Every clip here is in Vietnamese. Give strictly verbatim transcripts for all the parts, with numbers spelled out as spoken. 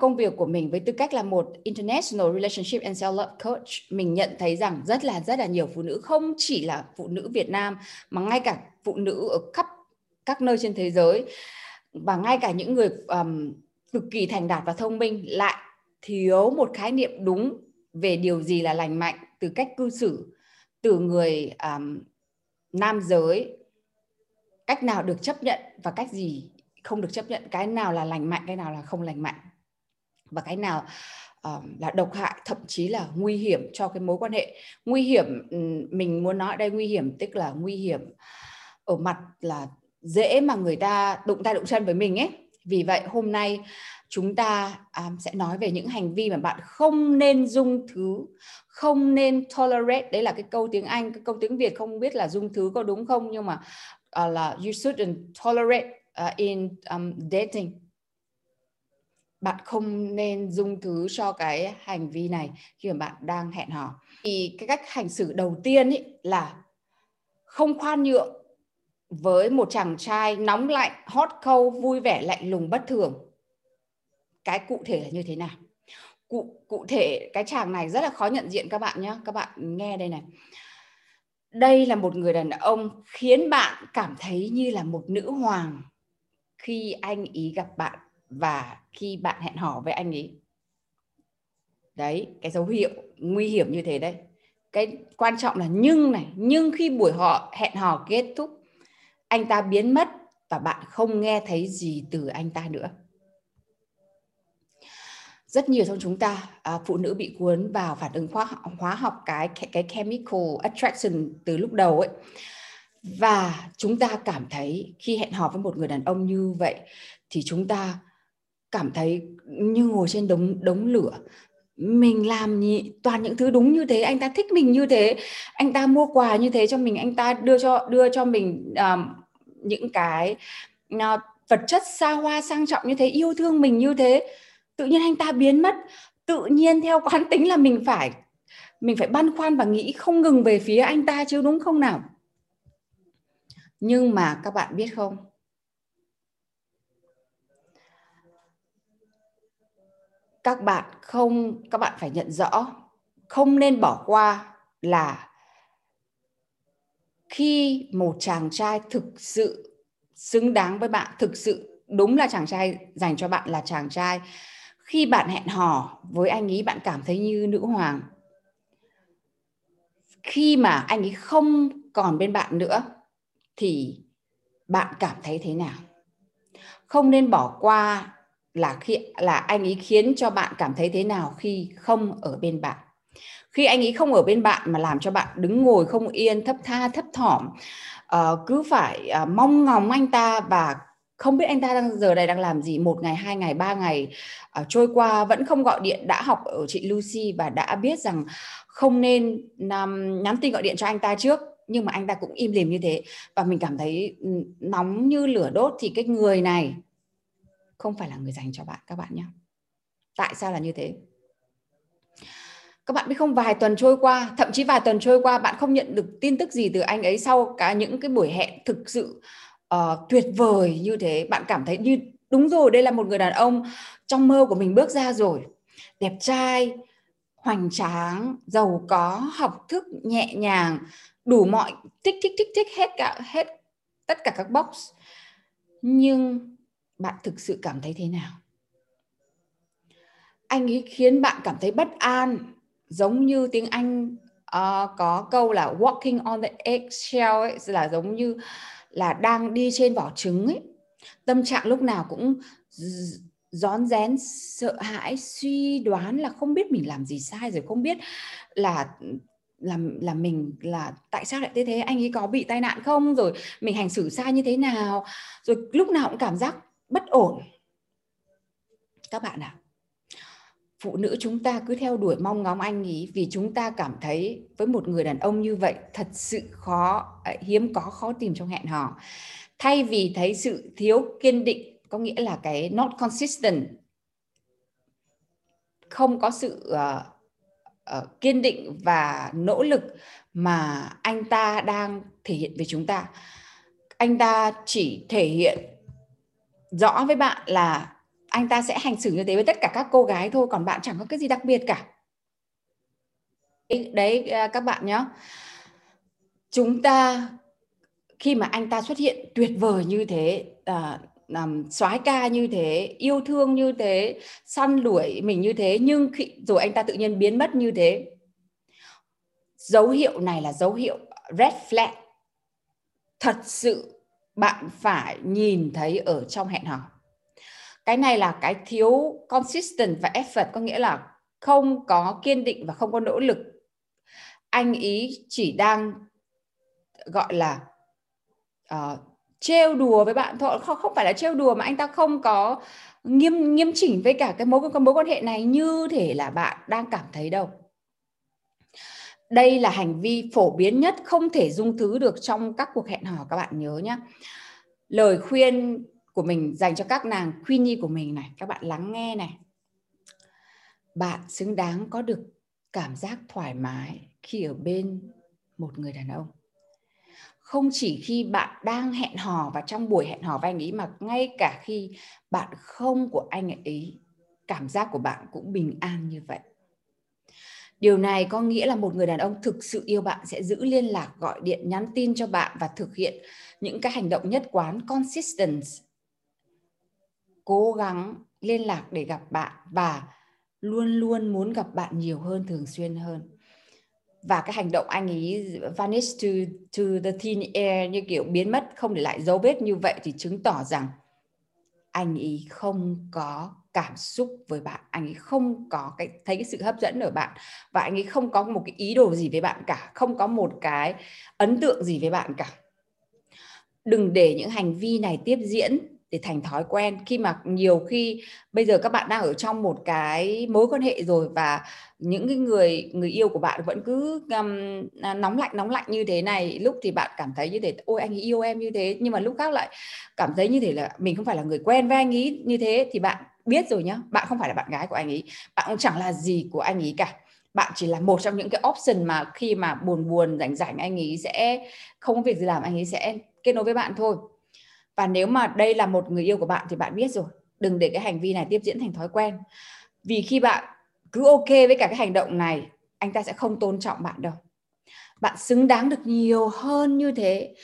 Công việc của mình với tư cách là một International Relationship and Self-Love Coach, mình nhận thấy rằng rất là rất là nhiều phụ nữ, không chỉ là phụ nữ Việt Nam mà ngay cả phụ nữ ở khắp các nơi trên thế giới, và ngay cả những người um, cực kỳ thành đạt và thông minh lại thiếu một khái niệm đúng về điều gì là lành mạnh từ cách cư xử, từ người um, nam giới, cách nào được chấp nhận và cách gì không được chấp nhận, cái nào là lành mạnh, cái nào là không lành mạnh, và cái nào uh, là độc hại, thậm chí là nguy hiểm cho cái mối quan hệ. Nguy hiểm, mình muốn nói ở đây nguy hiểm tức là nguy hiểm ở mặt là dễ mà người ta đụng tay đụng chân với mình ấy. Vì vậy hôm nay chúng ta um, sẽ nói về những hành vi mà bạn không nên dung thứ, không nên tolerate. Đấy là cái câu tiếng Anh, cái câu tiếng Việt không biết là dung thứ có đúng không, nhưng mà uh, là you shouldn't tolerate uh, in um, dating. Bạn không nên dung thứ cho cái hành vi này khi mà bạn đang hẹn hò. Thì cái cách hành xử đầu tiên ý là không khoan nhượng với một chàng trai nóng lạnh, hot câu, vui vẻ, lạnh lùng, bất thường. Cái cụ thể là như thế nào? Cụ, cụ thể cái chàng này rất là khó nhận diện các bạn nhé. Các bạn nghe đây này. Đây là một người đàn ông khiến bạn cảm thấy như là một nữ hoàng khi anh ý gặp bạn và khi bạn hẹn hò với anh ấy. Đấy, cái dấu hiệu nguy hiểm như thế đấy. Cái quan trọng là nhưng này, nhưng khi buổi họ hẹn hò kết thúc, anh ta biến mất và bạn không nghe thấy gì từ anh ta nữa. Rất nhiều trong chúng ta, à, phụ nữ bị cuốn vào phản ứng hóa, hóa học, cái, cái chemical attraction từ lúc đầu ấy. Và chúng ta cảm thấy khi hẹn hò với một người đàn ông như vậy thì chúng ta cảm thấy như ngồi trên đống, đống lửa. Mình làm nhị, toàn những thứ đúng như thế. Anh ta thích mình như thế, anh ta mua quà như thế cho mình, anh ta đưa cho, đưa cho mình uh, những cái uh, vật chất xa hoa sang trọng như thế, yêu thương mình như thế. Tự nhiên anh ta biến mất. Tự nhiên theo quán tính là mình phải Mình phải băn khoăn và nghĩ không ngừng về phía anh ta chứ đúng không nào. Nhưng mà các bạn biết không, các bạn không, các bạn phải nhận rõ, không nên bỏ qua là khi một chàng trai thực sự xứng đáng với bạn, thực sự đúng là chàng trai dành cho bạn là chàng trai, khi bạn hẹn hò với anh ấy bạn cảm thấy như nữ hoàng. Khi mà anh ấy không còn bên bạn nữa thì bạn cảm thấy thế nào? Không nên bỏ qua là khi là anh ấy khiến cho bạn cảm thấy thế nào khi không ở bên bạn. Khi anh ấy không ở bên bạn mà làm cho bạn đứng ngồi không yên, thấp tha thấp thỏm, uh, cứ phải uh, mong ngóng anh ta và không biết anh ta đang giờ này đang làm gì. Một ngày, hai ngày, ba ngày uh, trôi qua vẫn không gọi điện. Đã học ở chị Lucy và đã biết rằng không nên um, nhắn tin gọi điện cho anh ta trước, nhưng mà anh ta cũng im lìm như thế và mình cảm thấy nóng như lửa đốt. Thì cái người này không phải là người dành cho bạn các bạn nhé. Tại sao là như thế? Các bạn biết không, vài tuần trôi qua, thậm chí vài tuần trôi qua bạn không nhận được tin tức gì từ anh ấy sau cả những cái buổi hẹn thực sự uh, tuyệt vời như thế. Bạn cảm thấy như đúng rồi, đây là một người đàn ông trong mơ của mình bước ra rồi. Đẹp trai, hoành tráng, giàu có, học thức, nhẹ nhàng, đủ mọi thích thích thích thích hết cả hết tất cả các box. Nhưng bạn thực sự cảm thấy thế nào? Anh ấy khiến bạn cảm thấy bất an, giống như tiếng Anh uh, có câu là walking on the eggshell ấy, là giống như là đang đi trên vỏ trứng ấy. Tâm trạng lúc nào cũng rón rén, sợ hãi, suy đoán là không biết mình làm gì sai rồi, không biết là là là mình là tại sao lại thế thế, anh ấy có bị tai nạn không, rồi mình hành xử sai như thế nào, rồi lúc nào cũng cảm giác bất ổn. Các bạn ạ, à, phụ nữ chúng ta cứ theo đuổi mong ngóng anh ý vì chúng ta cảm thấy với một người đàn ông như vậy thật sự khó, hiếm có, khó tìm trong hẹn hò. Thay vì thấy sự thiếu kiên định, có nghĩa là cái not consistent, không có sự uh, uh, kiên định và nỗ lực mà anh ta đang thể hiện về chúng ta. Anh ta chỉ thể hiện rõ với bạn là anh ta sẽ hành xử như thế với tất cả các cô gái thôi, còn bạn chẳng có cái gì đặc biệt cả. Đấy các bạn nhé. Chúng ta khi mà anh ta xuất hiện tuyệt vời như thế, à, làm soái ca như thế, yêu thương như thế, săn đuổi mình như thế, nhưng khi, rồi anh ta tự nhiên biến mất như thế. Dấu hiệu này là dấu hiệu red flag. Thật sự bạn phải nhìn thấy ở trong hẹn hò. Cái này là cái thiếu consistent và effort, có nghĩa là không có kiên định và không có nỗ lực. Anh ý chỉ đang gọi là uh, trêu đùa với bạn thôi, không, không phải là trêu đùa mà anh ta không có nghiêm nghiêm chỉnh với cả cái mối, cái mối quan hệ này như thể là bạn đang cảm thấy đâu. Đây là hành vi phổ biến nhất, không thể dung thứ được trong các cuộc hẹn hò, các bạn nhớ nhé. Lời khuyên của mình dành cho các nàng Queenie của mình này, các bạn lắng nghe này. Bạn xứng đáng có được cảm giác thoải mái khi ở bên một người đàn ông. Không chỉ khi bạn đang hẹn hò và trong buổi hẹn hò với anh ấy, mà ngay cả khi bạn không của anh ấy, cảm giác của bạn cũng bình an như vậy. Điều này có nghĩa là một người đàn ông thực sự yêu bạn sẽ giữ liên lạc, gọi điện, nhắn tin cho bạn và thực hiện những cái hành động nhất quán, consistent, cố gắng liên lạc để gặp bạn và luôn luôn muốn gặp bạn nhiều hơn, thường xuyên hơn. Và cái hành động anh ấy vanish to, to the thin air, như kiểu biến mất, không để lại dấu vết như vậy thì chứng tỏ rằng anh ấy không có cảm xúc với bạn, anh ấy không có cái, thấy cái sự hấp dẫn ở bạn và anh ấy không có một cái ý đồ gì với bạn cả, không có một cái ấn tượng gì với bạn cả. Đừng để những hành vi này tiếp diễn để thành thói quen. Khi mà nhiều khi bây giờ các bạn đang ở trong một cái mối quan hệ rồi và những cái người người yêu của bạn vẫn cứ um, nóng lạnh nóng lạnh như thế này, lúc thì bạn cảm thấy như thế, ôi anh ấy yêu em như thế, nhưng mà lúc khác lại cảm thấy như thế là mình không phải là người quen với anh ấy như thế, thì bạn biết rồi nhá, bạn không phải là bạn gái của anh ấy, bạn cũng chẳng là gì của anh ấy cả. Bạn chỉ là một trong những cái option mà khi mà buồn buồn rảnh rảnh anh ấy sẽ không có việc gì làm, anh ấy sẽ kết nối với bạn thôi. Và nếu mà đây là một người yêu của bạn thì bạn biết rồi, đừng để cái hành vi này tiếp diễn thành thói quen. Vì khi bạn cứ ok với cả cái hành động này, anh ta sẽ không tôn trọng bạn đâu. Bạn xứng đáng được nhiều hơn như thế.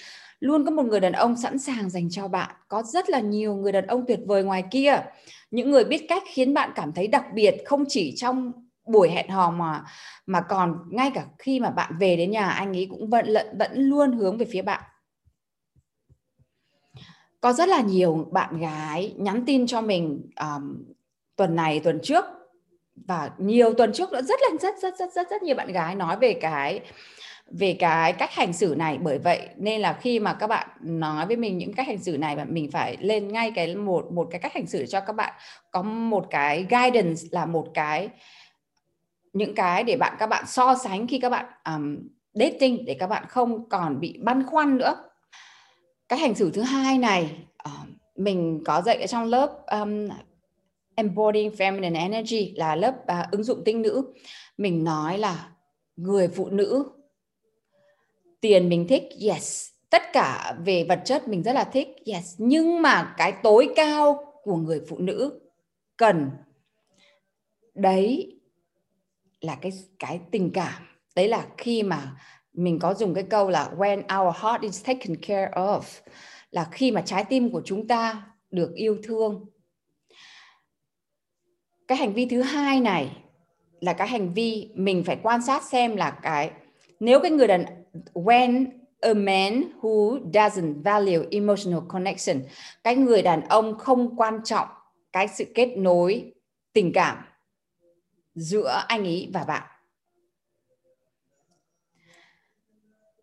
Luôn có một người đàn ông sẵn sàng dành cho bạn. Có rất là nhiều người đàn ông tuyệt vời ngoài kia. Những người biết cách khiến bạn cảm thấy đặc biệt, không chỉ trong buổi hẹn hò mà, mà còn ngay cả khi mà bạn về đến nhà, anh ấy cũng vẫn, vẫn luôn hướng về phía bạn. Có rất là nhiều bạn gái nhắn tin cho mình um, tuần này, tuần trước và nhiều tuần trước nữa, rất là rất rất rất rất rất nhiều bạn gái nói về cái về cái cách hành xử này. Bởi vậy nên là khi mà các bạn nói với mình những cách hành xử này, mình phải lên ngay cái một một cái cách hành xử cho các bạn có một cái guidance, là một cái những cái để bạn các bạn so sánh khi các bạn um, dating, để các bạn không còn bị băn khoăn nữa. Cái hành xử thứ hai này mình có dạy ở trong lớp um, Embodying Feminine Energy, là lớp uh, ứng dụng tinh nữ. Mình nói là người phụ nữ, tiền mình thích, yes, tất cả về vật chất mình rất là thích, yes, nhưng mà cái tối cao của người phụ nữ cần, đấy là cái, cái tình cảm. Đấy là khi mà mình có dùng cái câu là when our heart is taken care of, là khi mà trái tim của chúng ta được yêu thương. Cái hành vi thứ hai này là cái hành vi mình phải quan sát xem là cái nếu cái người đàn when a man who doesn't value emotional connection, cái người đàn ông không quan trọng cái sự kết nối tình cảm giữa anh ấy và bạn.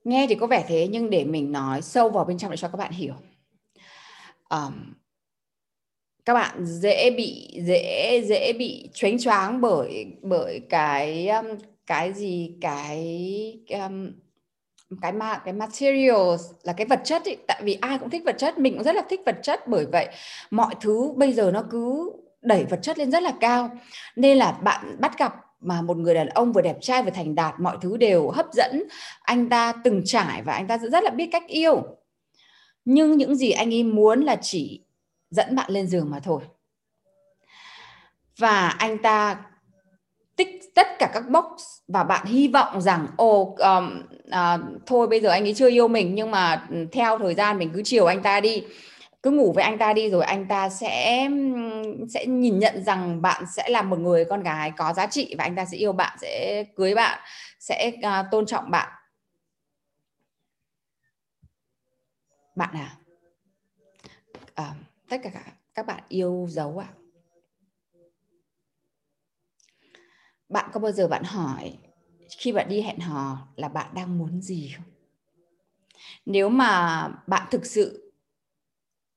Nghe thì có vẻ thế nhưng để mình nói sâu vào bên trong để cho các bạn hiểu. Um, các bạn dễ bị dễ dễ bị choáng choáng bởi bởi cái cái gì cái cái cái, mà, cái materials là cái vật chất ý. Tại vì ai cũng thích vật chất, mình cũng rất là thích vật chất, bởi vậy mọi thứ bây giờ nó cứ đẩy vật chất lên rất là cao, nên là bạn bắt gặp mà một người đàn ông vừa đẹp trai vừa thành đạt, mọi thứ đều hấp dẫn, anh ta từng trải và anh ta rất là biết cách yêu, nhưng những gì anh ấy muốn là chỉ dẫn bạn lên giường mà thôi. Và anh ta tích tất cả các box và bạn hy vọng rằng Ồ oh, um, uh, thôi bây giờ anh ấy chưa yêu mình, nhưng mà theo thời gian mình cứ chiều anh ta đi, cứ ngủ với anh ta đi, rồi anh ta sẽ sẽ nhìn nhận rằng bạn sẽ là một người con gái có giá trị và anh ta sẽ yêu bạn, sẽ cưới bạn, sẽ uh, tôn trọng bạn. Bạn à, à tất cả các bạn yêu dấu à? Bạn có bao giờ bạn hỏi khi bạn đi hẹn hò là bạn đang muốn gì không? Nếu mà bạn thực sự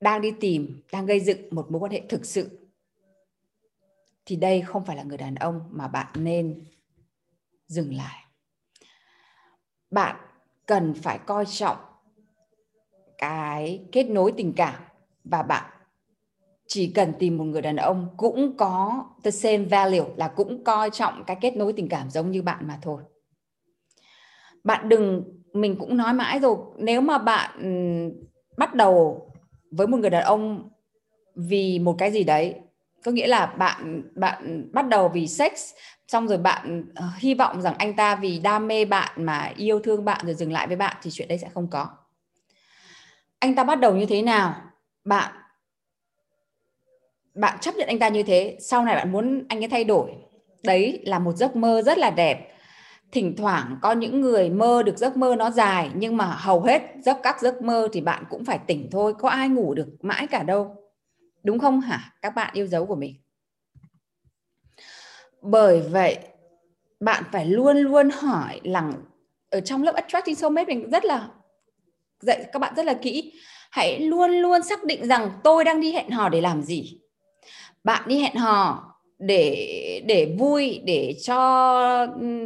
đang đi tìm, đang gây dựng một mối quan hệ thực sự, thì đây không phải là người đàn ông mà bạn nên dừng lại. Bạn cần phải coi trọng cái kết nối tình cảm, và bạn chỉ cần tìm một người đàn ông cũng có the same value, là cũng coi trọng cái kết nối tình cảm giống như bạn mà thôi. Bạn đừng, mình cũng nói mãi rồi, nếu mà bạn bắt đầu với một người đàn ông vì một cái gì đấy, có nghĩa là bạn bạn bắt đầu vì sex, xong rồi bạn hy vọng rằng anh ta vì đam mê bạn mà yêu thương bạn rồi dừng lại với bạn, thì chuyện đấy sẽ không có. Anh ta bắt đầu như thế nào, bạn bạn chấp nhận anh ta như thế. Sau này bạn muốn anh ấy thay đổi, đấy là một giấc mơ rất là đẹp. Thỉnh thoảng có những người mơ được giấc mơ nó dài, nhưng mà hầu hết giấc các giấc mơ thì bạn cũng phải tỉnh thôi, có ai ngủ được mãi cả đâu, đúng không hả các bạn yêu dấu của mình? Bởi vậy bạn phải luôn luôn hỏi rằng, ở trong lớp Attracting Soulmate mình rất là dạy các bạn rất là kỹ, hãy luôn luôn xác định rằng tôi đang đi hẹn hò để làm gì. Bạn đi hẹn hò để để vui, để cho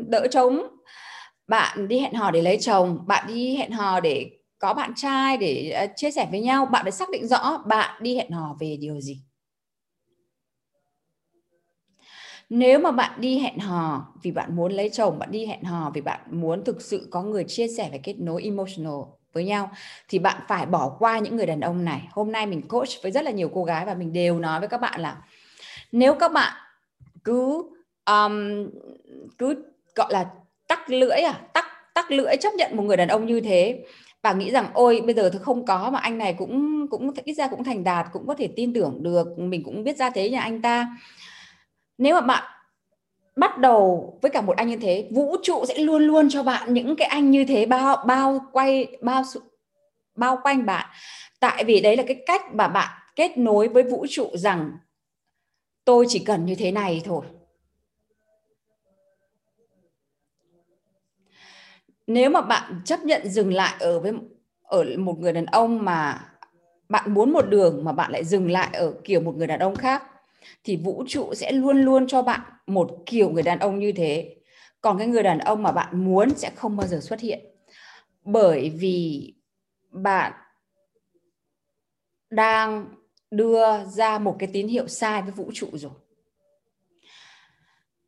đỡ trống. Bạn đi hẹn hò để lấy chồng, bạn đi hẹn hò để có bạn trai, để chia sẻ với nhau. Bạn phải xác định rõ bạn đi hẹn hò về điều gì. Nếu mà bạn đi hẹn hò vì bạn muốn lấy chồng, bạn đi hẹn hò vì bạn muốn thực sự có người chia sẻ và kết nối emotional với nhau, thì bạn phải bỏ qua những người đàn ông này. Hôm nay mình coach với rất là nhiều cô gái và mình đều nói với các bạn là nếu các bạn cứ um, cứ gọi là tắc lưỡi à, tắc tắc lưỡi chấp nhận một người đàn ông như thế và nghĩ rằng ôi bây giờ thì không có, mà anh này cũng cũng ít ra cũng thành đạt, cũng có thể tin tưởng được, mình cũng biết ra thế nhà anh ta. Nếu mà bạn bắt đầu với cả một anh như thế, vũ trụ sẽ luôn luôn cho bạn những cái anh như thế bao bao quay bao bao quanh bạn. Tại vì đấy là cái cách mà bạn kết nối với vũ trụ rằng tôi chỉ cần như thế này thôi. Nếu mà bạn chấp nhận dừng lại ở với ở một người đàn ông mà bạn muốn một đường, mà bạn lại dừng lại ở kiểu một người đàn ông khác, thì vũ trụ sẽ luôn luôn cho bạn một kiểu người đàn ông như thế. Còn cái người đàn ông mà bạn muốn sẽ không bao giờ xuất hiện, bởi vì bạn đang đưa ra một cái tín hiệu sai với vũ trụ rồi.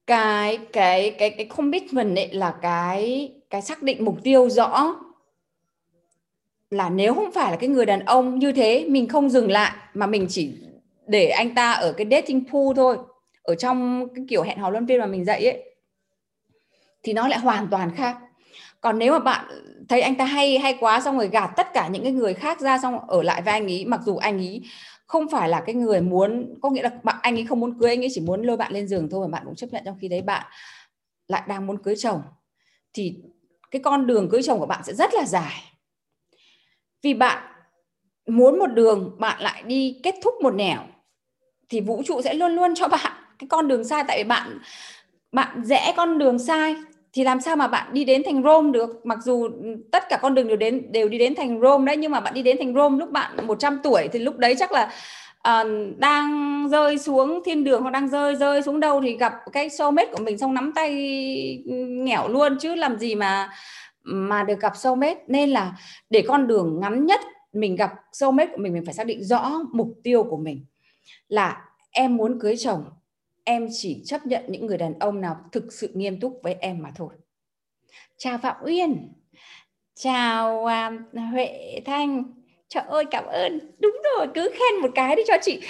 Cái cái cái cái commitment ấy là cái cái xác định mục tiêu rõ, là nếu không phải là cái người đàn ông như thế, mình không dừng lại mà mình chỉ để anh ta ở cái dating pool thôi, ở trong cái kiểu hẹn hò luân phiên mà mình dạy ấy, thì nó lại hoàn toàn khác. Còn nếu mà bạn thấy anh ta hay hay quá, xong rồi gạt tất cả những cái người khác ra, xong ở lại với anh ấy, mặc dù anh ấy không phải là cái người muốn, có nghĩa là bạn anh ấy không muốn cưới, anh ấy chỉ muốn lôi bạn lên giường thôi, mà bạn cũng chấp nhận, trong khi đấy bạn lại đang muốn cưới chồng, thì cái con đường cưới chồng của bạn sẽ rất là dài. Vì bạn muốn một đường, bạn lại đi kết thúc một nẻo, thì vũ trụ sẽ luôn luôn cho bạn cái con đường sai. Tại vì bạn bạn rẽ con đường sai thì làm sao mà bạn đi đến thành Rome được? Mặc dù tất cả con đường đều đến đều đi đến thành Rome đấy, nhưng mà bạn đi đến thành Rome lúc bạn một trăm tuổi thì lúc đấy chắc là uh, đang rơi xuống thiên đường hoặc đang rơi rơi xuống đâu thì gặp cái soulmate của mình xong nắm tay nghẻo luôn, chứ làm gì mà mà được gặp soulmate. Nên là để con đường ngắn nhất mình gặp soulmate của mình, mình phải xác định rõ mục tiêu của mình là em muốn cưới chồng, em chỉ chấp nhận những người đàn ông nào thực sự nghiêm túc với em mà thôi. Chào Phạm Uyên, chào uh, Huệ Thanh. Trời ơi, cảm ơn. Đúng rồi, cứ khen một cái đi cho chị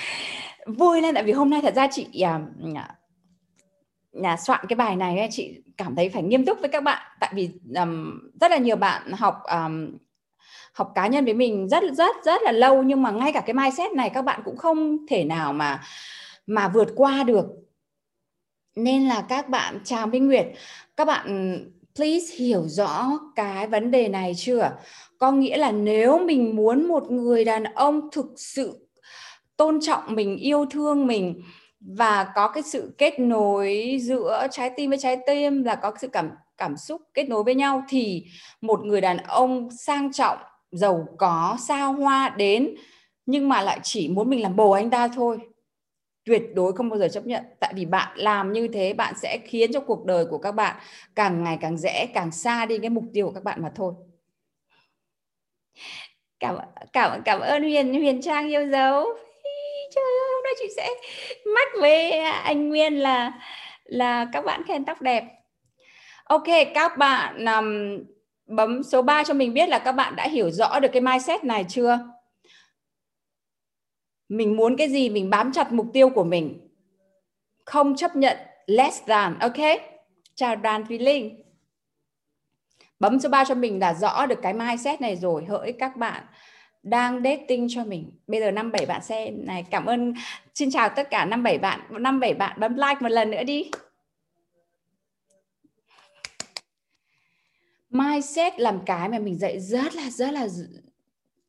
vui lên. Tại vì hôm nay thật ra chị uh, nhà soạn cái bài này, chị cảm thấy phải nghiêm túc với các bạn. Tại vì um, rất là nhiều bạn học um, học cá nhân với mình rất rất rất là lâu, nhưng mà ngay cả cái mindset này các bạn cũng không thể nào mà mà vượt qua được. Nên là các bạn, chào Minh Nguyệt, các bạn please hiểu rõ cái vấn đề này chưa? Có nghĩa là nếu mình muốn một người đàn ông thực sự tôn trọng mình, yêu thương mình và có cái sự kết nối giữa trái tim với trái tim, là có sự cảm cảm xúc kết nối với nhau, thì một người đàn ông sang trọng, giàu có, xa hoa đến nhưng mà lại chỉ muốn mình làm bồ anh ta thôi, tuyệt đối không bao giờ chấp nhận. Tại vì bạn làm như thế, bạn sẽ khiến cho cuộc đời của các bạn càng ngày càng rẽ, càng xa đi cái mục tiêu của các bạn mà thôi. Cảm, cảm, cảm ơn Huyền, Huyền Trang yêu dấu. Trời ơi, hôm nay chị sẽ mách với anh Nguyên là, là các bạn khen tóc đẹp. Ok, các bạn um, bấm số ba cho mình biết là các bạn đã hiểu rõ được cái mindset này chưa? Mình muốn cái gì, mình bám chặt mục tiêu của mình. Không chấp nhận less than, ok? Chào Đoàn Thùy Linh. Bấm số ba cho mình đã rõ được cái mindset này rồi. Hỡi các bạn đang dating cho mình. Bây giờ năm bảy bạn xem này, cảm ơn. Xin chào tất cả năm bảy bạn. năm bảy bạn bấm like một lần nữa đi. Mindset làm cái mà mình dạy rất là rất là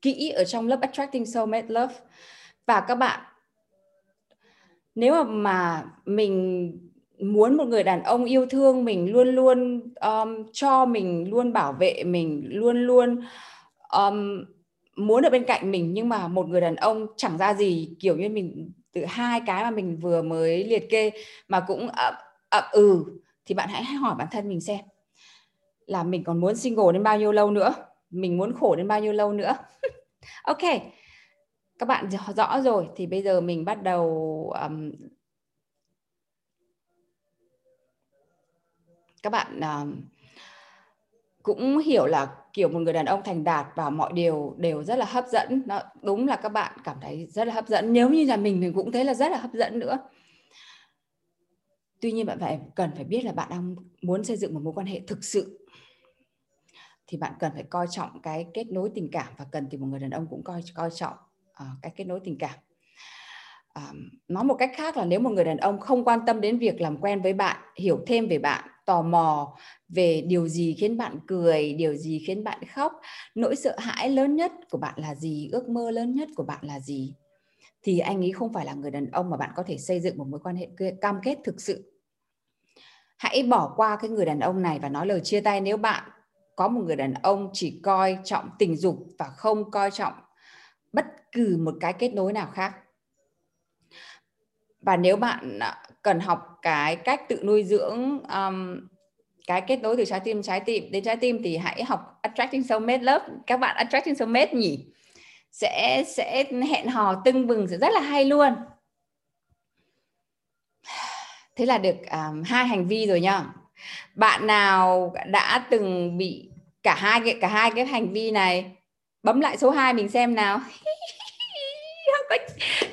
kỹ ở trong lớp Attracting Soulmate Love. Và các bạn, nếu mà, mà mình muốn một người đàn ông yêu thương mình, luôn luôn um, cho mình, luôn bảo vệ mình, luôn luôn um, muốn ở bên cạnh mình, nhưng mà một người đàn ông chẳng ra gì, kiểu như mình từ hai cái mà mình vừa mới liệt kê mà cũng ậm ậm ừ, thì bạn hãy hỏi bản thân mình xem là mình còn muốn single đến bao nhiêu lâu nữa, mình muốn khổ đến bao nhiêu lâu nữa. Ok, các bạn rõ rồi thì bây giờ mình bắt đầu um, các bạn um, cũng hiểu là kiểu một người đàn ông thành đạt và mọi điều đều rất là hấp dẫn. Đó, đúng là các bạn cảm thấy rất là hấp dẫn. Nếu như là mình mình cũng thấy là rất là hấp dẫn nữa. Tuy nhiên bạn phải cần phải biết là bạn đang muốn xây dựng một mối quan hệ thực sự, thì bạn cần phải coi trọng cái kết nối tình cảm và cần tìm một người đàn ông cũng coi coi trọng à, cái kết nối tình cảm. À, nói một cách khác là nếu một người đàn ông không quan tâm đến việc làm quen với bạn, hiểu thêm về bạn, tò mò về điều gì khiến bạn cười, điều gì khiến bạn khóc, nỗi sợ hãi lớn nhất của bạn là gì, ước mơ lớn nhất của bạn là gì, thì anh ấy không phải là người đàn ông mà bạn có thể xây dựng một mối quan hệ cam kết thực sự. Hãy bỏ qua cái người đàn ông này và nói lời chia tay nếu bạn có một người đàn ông chỉ coi trọng tình dục và không coi trọng bất cứ một cái kết nối nào khác. Và nếu bạn cần học cái cách tự nuôi dưỡng um, cái kết nối từ trái tim trái tim đến trái tim thì hãy học Attracting Soulmate Love. Các bạn Attracting Soulmate nhỉ? Sẽ sẽ hẹn hò tưng bừng, sẽ rất là hay luôn. Thế là được um, hai hành vi rồi nhá. Bạn nào đã từng bị cả hai cái cả hai cái hành vi này, bấm lại số hai mình xem nào. có,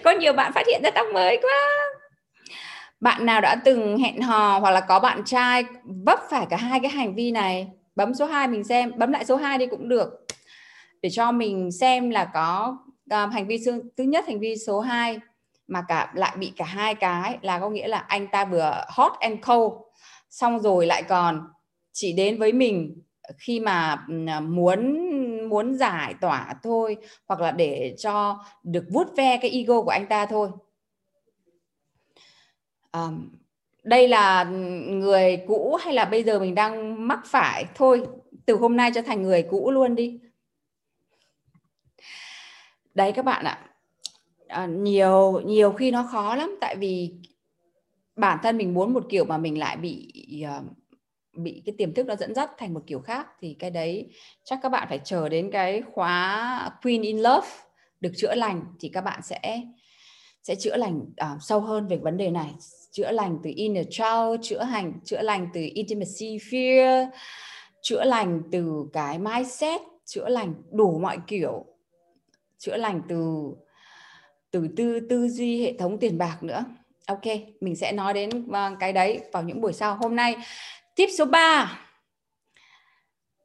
có nhiều bạn phát hiện ra tóc mới quá. Bạn nào đã từng hẹn hò hoặc là có bạn trai vấp phải cả hai cái hành vi này, bấm số hai mình xem, bấm lại số hai đi cũng được, để cho mình xem là có um, hành vi thứ nhất, hành vi số hai mà cả lại bị cả hai cái, là có nghĩa là anh ta vừa hot and cold, xong rồi lại còn chỉ đến với mình khi mà muốn muốn giải tỏa thôi, hoặc là để cho được vuốt ve cái ego của anh ta thôi. Um, đây là người cũ hay là bây giờ mình đang mắc phải? Thôi, từ hôm nay cho thành người cũ luôn đi. Đấy các bạn ạ, à, nhiều nhiều khi nó khó lắm, tại vì bản thân mình muốn một kiểu mà mình lại bị bị cái tiềm thức nó dẫn dắt thành một kiểu khác, thì cái đấy chắc các bạn phải chờ đến cái khóa Queen in Love được chữa lành thì các bạn sẽ sẽ chữa lành uh, sâu hơn về vấn đề này, chữa lành từ inner child, chữa hành chữa lành từ intimacy fear, chữa lành từ cái mindset, chữa lành đủ mọi kiểu, chữa lành từ từ tư tư duy, hệ thống tiền bạc nữa. Ok, mình sẽ nói đến cái đấy vào những buổi sau. Hôm nay tip số ba.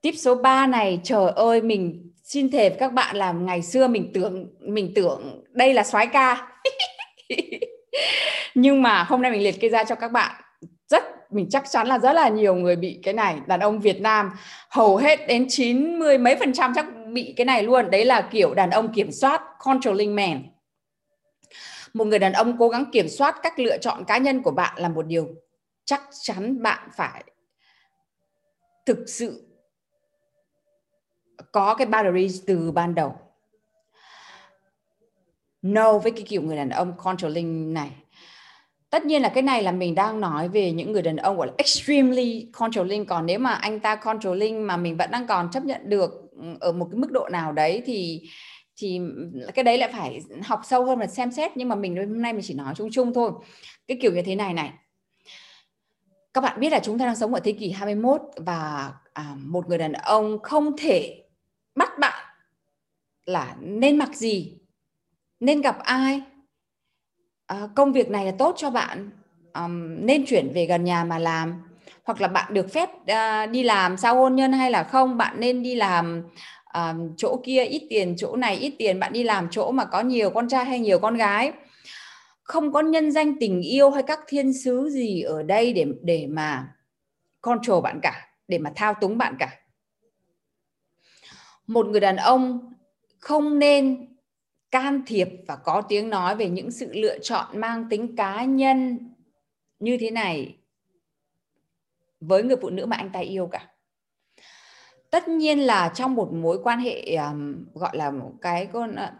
Tip số ba này, trời ơi, mình xin thề với các bạn là ngày xưa mình tưởng mình tưởng đây là soái ca. Nhưng mà hôm nay mình liệt kê ra cho các bạn. Rất mình chắc chắn là rất là nhiều người bị cái này, đàn ông Việt Nam hầu hết đến chín mươi mấy phần trăm chắc bị cái này luôn. Đấy là kiểu đàn ông kiểm soát, controlling man. Một người đàn ông cố gắng kiểm soát các lựa chọn cá nhân của bạn là một điều chắc chắn bạn phải thực sự có cái boundaries từ ban đầu. No với cái kiểu người đàn ông controlling này. Tất nhiên là cái này là mình đang nói về những người đàn ông gọi là extremely controlling. Còn nếu mà anh ta controlling mà mình vẫn đang còn chấp nhận được ở một cái mức độ nào đấy thì thì cái đấy lại phải học sâu hơn và xem xét. Nhưng mà mình hôm nay mình chỉ nói chung chung thôi. Cái kiểu như thế này này, các bạn biết là chúng ta đang sống ở thế kỷ hai mươi mốt, và à, một người đàn ông không thể bắt bạn là nên mặc gì, nên gặp ai, à, công việc này là tốt cho bạn, à, nên chuyển về gần nhà mà làm, hoặc là bạn được phép à, đi làm sau hôn nhân hay là không, bạn nên đi làm à, chỗ kia ít tiền, chỗ này ít tiền, bạn đi làm chỗ mà có nhiều con trai hay nhiều con gái. Không có nhân danh tình yêu hay các thiên sứ gì ở đây để, để mà control bạn cả, để mà thao túng bạn cả. Một người đàn ông không nên can thiệp và có tiếng nói về những sự lựa chọn mang tính cá nhân như thế này với người phụ nữ mà anh ta yêu cả. Tất nhiên là trong một mối quan hệ um, gọi là một cái,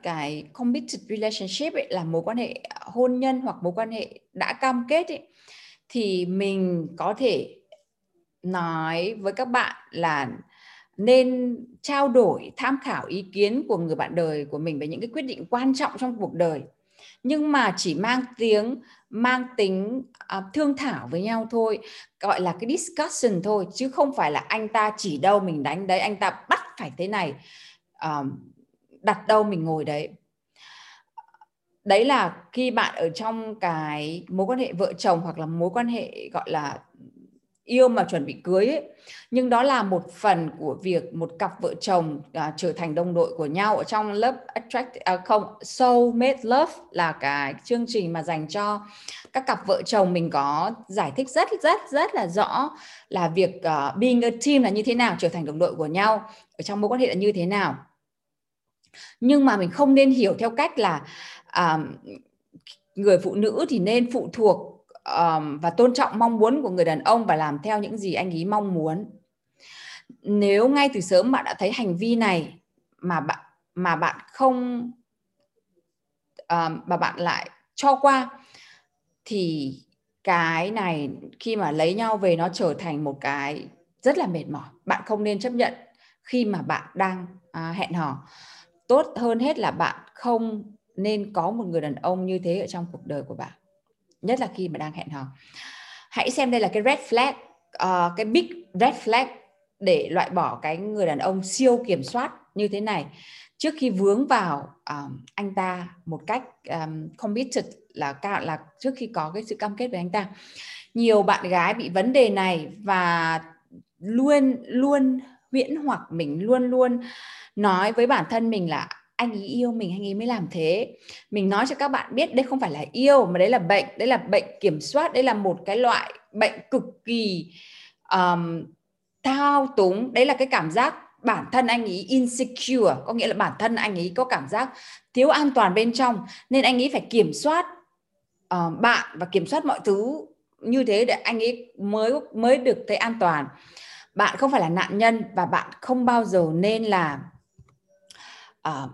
cái committed relationship ấy, là mối quan hệ hôn nhân hoặc mối quan hệ đã cam kết ấy, thì mình có thể nói với các bạn là nên trao đổi, tham khảo ý kiến của người bạn đời của mình về những cái quyết định quan trọng trong cuộc đời. Nhưng mà chỉ mang tiếng, mang tính uh, thương thảo với nhau thôi, gọi là cái discussion thôi, chứ không phải là anh ta chỉ đâu mình đánh đấy, anh ta bắt phải thế này, uh, đặt đâu mình ngồi đấy. Đấy là khi bạn ở trong cái mối quan hệ vợ chồng hoặc là mối quan hệ gọi là yêu mà chuẩn bị cưới ấy. Nhưng đó là một phần của việc một cặp vợ chồng à, trở thành đồng đội của nhau ở trong lớp attract à, không soulmate love, là cái chương trình mà dành cho các cặp vợ chồng. Mình có giải thích rất rất rất là rõ là việc uh, being a team là như thế nào, trở thành đồng đội của nhau ở trong mối quan hệ là như thế nào. Nhưng mà mình không nên hiểu theo cách là uh, người phụ nữ thì nên phụ thuộc và tôn trọng mong muốn của người đàn ông và làm theo những gì anh ấy mong muốn. Nếu ngay từ sớm bạn đã thấy hành vi này mà bạn, mà bạn không mà bạn lại cho qua, thì cái này khi mà lấy nhau về nó trở thành một cái rất là mệt mỏi. Bạn không nên chấp nhận khi mà bạn đang hẹn hò. Tốt hơn hết là bạn không nên có một người đàn ông như thế ở trong cuộc đời của bạn, nhất là khi mà đang hẹn hò. Hãy xem đây là cái red flag, uh, cái big red flag để loại bỏ cái người đàn ông siêu kiểm soát như thế này trước khi vướng vào uh, anh ta một cách um, committed, là là trước khi có cái sự cam kết với anh ta. Nhiều bạn gái bị vấn đề này và luôn luôn huyễn hoặc mình luôn luôn nói với bản thân mình là anh ấy yêu mình, anh ấy mới làm thế. Mình nói cho các bạn biết đây không phải là yêu, mà đấy là bệnh, đấy là bệnh kiểm soát, đấy là một cái loại bệnh cực kỳ um, thao túng. Đấy là cái cảm giác bản thân anh ấy insecure, có nghĩa là bản thân anh ấy có cảm giác thiếu an toàn bên trong, nên anh ấy phải kiểm soát uh, bạn và kiểm soát mọi thứ như thế để anh ấy mới, mới được thấy an toàn. Bạn không phải là nạn nhân và bạn không bao giờ nên là uh,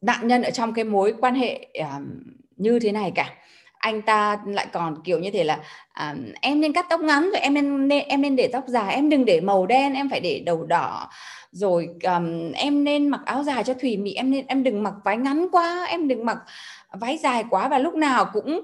nạn nhân ở trong cái mối quan hệ uh, như thế này cả. Anh ta lại còn kiểu như thế là à, em nên cắt tóc ngắn, rồi em nên, nên em nên để tóc dài, em đừng để màu đen, em phải để đầu đỏ, rồi um, em nên mặc áo dài cho thùy mị, em nên em đừng mặc váy ngắn quá, em đừng mặc váy dài quá, và lúc nào cũng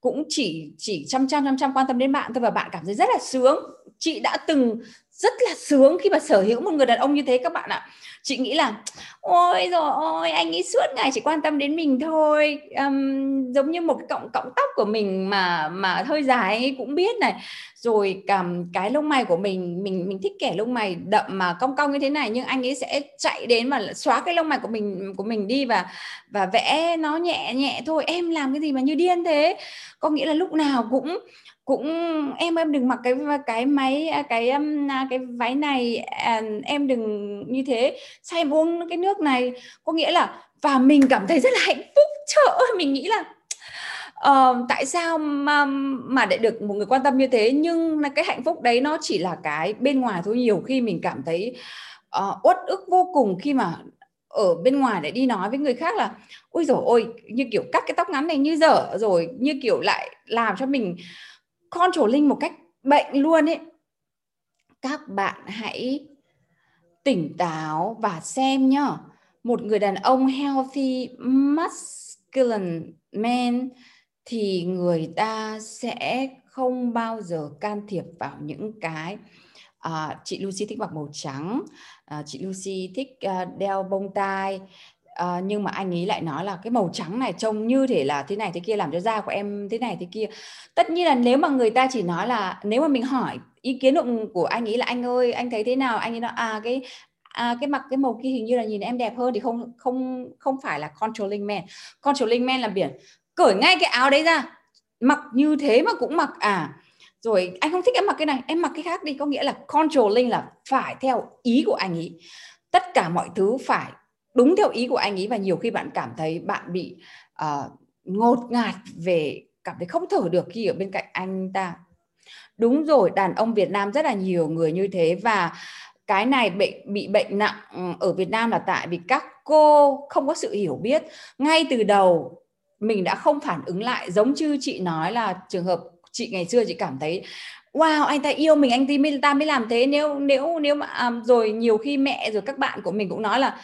cũng chỉ chỉ chăm chăm chăm chăm quan tâm đến bạn thôi, và bạn cảm thấy rất là sướng. Chị đã từng rất là sướng khi mà sở hữu một người đàn ông như thế các bạn ạ. Chị nghĩ là ôi rồi ôi, anh nghĩ suốt ngày chỉ quan tâm đến mình thôi, um, giống như một cái cọng cọng tóc của mình mà mà hơi dài ấy cũng biết này, rồi cầm cái lông mày của mình, mình mình thích kẻ lông mày đậm mà cong cong như thế này, nhưng anh ấy sẽ chạy đến mà xóa cái lông mày của mình của mình đi và và vẽ nó nhẹ nhẹ thôi. Em làm cái gì mà như điên thế? Có nghĩa là lúc nào cũng cũng em em đừng mặc cái cái máy cái cái váy này, em đừng như thế, sao em uống cái nước này, có nghĩa là và mình cảm thấy rất là hạnh phúc. Trời ơi, mình nghĩ là uh, tại sao mà mà để được một người quan tâm như thế, nhưng là cái hạnh phúc đấy nó chỉ là cái bên ngoài thôi. Nhiều khi mình cảm thấy uh, uất ức vô cùng khi mà ở bên ngoài để đi nói với người khác là ôi dồi ôi, như kiểu cắt cái tóc ngắn này như dở, rồi như kiểu lại làm cho mình controlling một cách bệnh luôn ấy. Các bạn hãy tỉnh táo và xem nhá. Một người đàn ông healthy masculine man thì người ta sẽ không bao giờ can thiệp vào những cái à, chị Lucy thích mặc màu trắng, à, chị Lucy thích uh, đeo bông tai. À, nhưng mà anh ấy lại nói là cái màu trắng này trông như thế là thế này thế kia, làm cho da của em thế này thế kia. Tất nhiên là nếu mà người ta chỉ nói là, nếu mà mình hỏi ý kiến của anh ấy là anh ơi anh thấy thế nào, anh ấy nói à cái à, cái mặc cái màu kia hình như là nhìn em đẹp hơn, thì không không không phải là controlling man. Controlling man là biển cởi ngay cái áo đấy ra, mặc như thế mà cũng mặc à, rồi anh không thích em mặc cái này, em mặc cái khác đi. Có nghĩa là controlling là phải theo ý của anh ấy, tất cả mọi thứ phải đúng theo ý của anh ấy. Và nhiều khi bạn cảm thấy bạn bị uh, ngột ngạt về, cảm thấy không thở được khi ở bên cạnh anh ta. Đúng rồi, đàn ông Việt Nam rất là nhiều người như thế, và cái này bệnh bị bệnh nặng ở Việt Nam là tại vì các cô không có sự hiểu biết. Ngay từ đầu mình đã không phản ứng lại, giống như chị nói là trường hợp chị ngày xưa chị cảm thấy wow, anh ta yêu mình, anh ta mới làm thế. Nếu nếu nếu mà à, rồi nhiều khi mẹ rồi các bạn của mình cũng nói là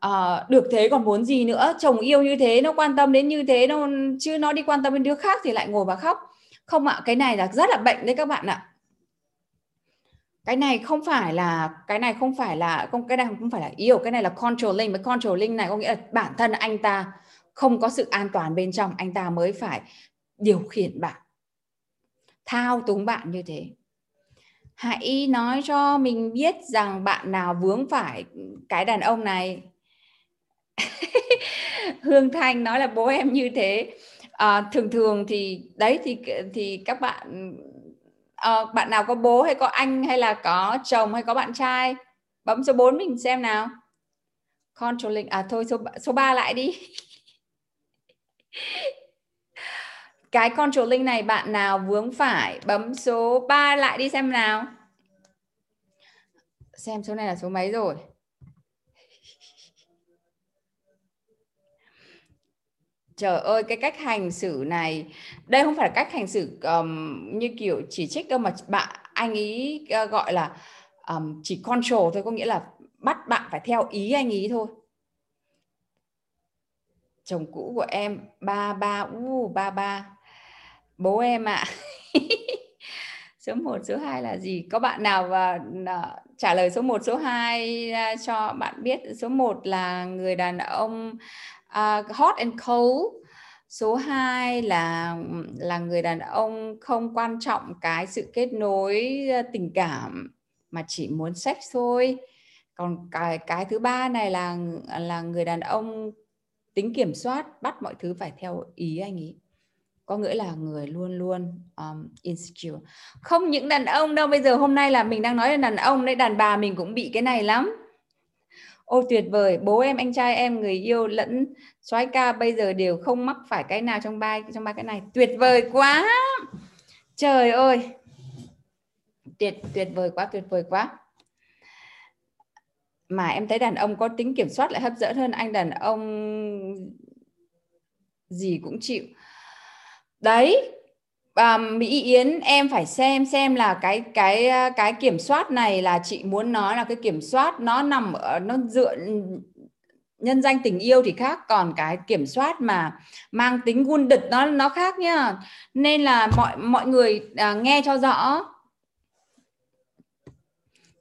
À, được thế còn muốn gì nữa, chồng yêu như thế, nó quan tâm đến như thế, nó chứ nó đi quan tâm đến đứa khác thì lại ngồi và khóc. Không ạ, cái này là rất là bệnh đấy các bạn ạ. Cái này không phải là cái này không phải là không cái này không phải là yêu, cái này là controlling. Với controlling này có nghĩa là bản thân anh ta không có sự an toàn bên trong, anh ta mới phải điều khiển bạn, thao túng bạn như thế. Hãy nói cho mình biết rằng bạn nào vướng phải cái đàn ông này. Hương Thanh nói là bố em như thế. À, thường thường thì đấy thì thì các bạn à, bạn nào có bố hay có anh hay là có chồng hay có bạn trai, bấm số bốn mình xem nào. Controlling à thôi số số ba lại đi. Cái controlling này bạn nào vướng phải, bấm số ba lại đi xem nào. Xem số này là số mấy rồi. Trời ơi, cái cách hành xử này, đây không phải là cách hành xử um, như kiểu chỉ trích đâu, mà bạn anh ý uh, gọi là um, chỉ control thôi, có nghĩa là bắt bạn phải theo ý anh ý thôi. Chồng cũ của em ba ba u ba ba bố em ạ. À. Số một, số hai là gì? Có bạn nào uh, trả lời số một, số hai uh, cho bạn biết. Số một là người đàn ông Uh, hot and cold. Số hai là là người đàn ông không quan trọng cái sự kết nối tình cảm mà chỉ muốn sex thôi. Còn cái cái thứ ba này là là người đàn ông tính kiểm soát, bắt mọi thứ phải theo ý anh ý. Có nghĩa là người luôn luôn um, insecure. Không những đàn ông đâu, bây giờ hôm nay là mình đang nói là đàn ông đấy, đàn bà mình cũng bị cái này lắm. Ô tuyệt vời, bố em, anh trai em, người yêu lẫn soái ca bây giờ đều không mắc phải cái nào trong ba trong ba cái này. Tuyệt vời quá. Trời ơi. Tuyệt tuyệt vời quá, tuyệt vời quá. mà em thấy đàn ông có tính kiểm soát lại hấp dẫn hơn anh đàn ông gì cũng chịu. Đấy, à, Mỹ Yến em phải xem xem là cái cái cái kiểm soát này là chị muốn nói là cái kiểm soát nó nằm ở nó dựa nhân danh tình yêu thì khác, còn cái kiểm soát mà mang tính gun đực nó nó khác nhá. Nên là mọi mọi người à, nghe cho rõ.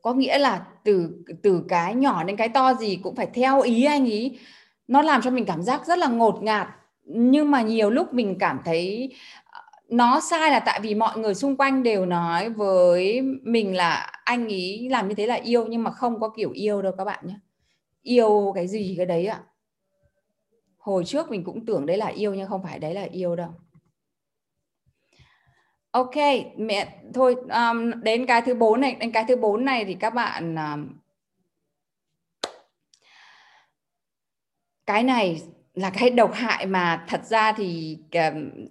Có nghĩa là từ từ cái nhỏ đến cái to gì cũng phải theo ý anh ý. Nó làm cho mình cảm giác rất là ngột ngạt, nhưng mà nhiều lúc mình cảm thấy nó sai là tại vì mọi người xung quanh đều nói với mình là anh ý làm như thế là yêu, nhưng mà không có kiểu yêu đâu các bạn nhé. Yêu cái gì cái đấy ạ. Hồi trước mình cũng tưởng đấy là yêu nhưng không phải đấy là yêu đâu. Ok, mẹ thôi um, đến cái thứ bốn này, đến cái thứ bốn này thì các bạn um, cái này là cái độc hại mà thật ra thì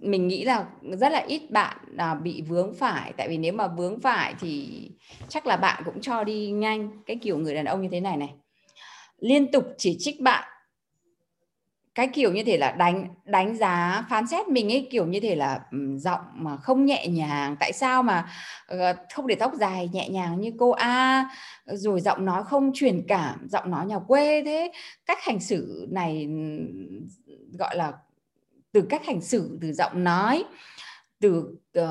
mình nghĩ là rất là ít bạn bị vướng phải. Tại vì nếu mà vướng phải thì chắc là bạn cũng cho đi nhanh. Cái kiểu người đàn ông như thế này này, liên tục chỉ trích bạn. Cái kiểu như thế là đánh đánh giá, phán xét mình ấy, kiểu như thế là giọng mà không nhẹ nhàng. Tại sao mà không để tóc dài nhẹ nhàng như cô A? Rồi giọng nói không truyền cảm, giọng nói nhà quê thế. Cách hành xử này gọi là từ cách hành xử, từ giọng nói, từ uh,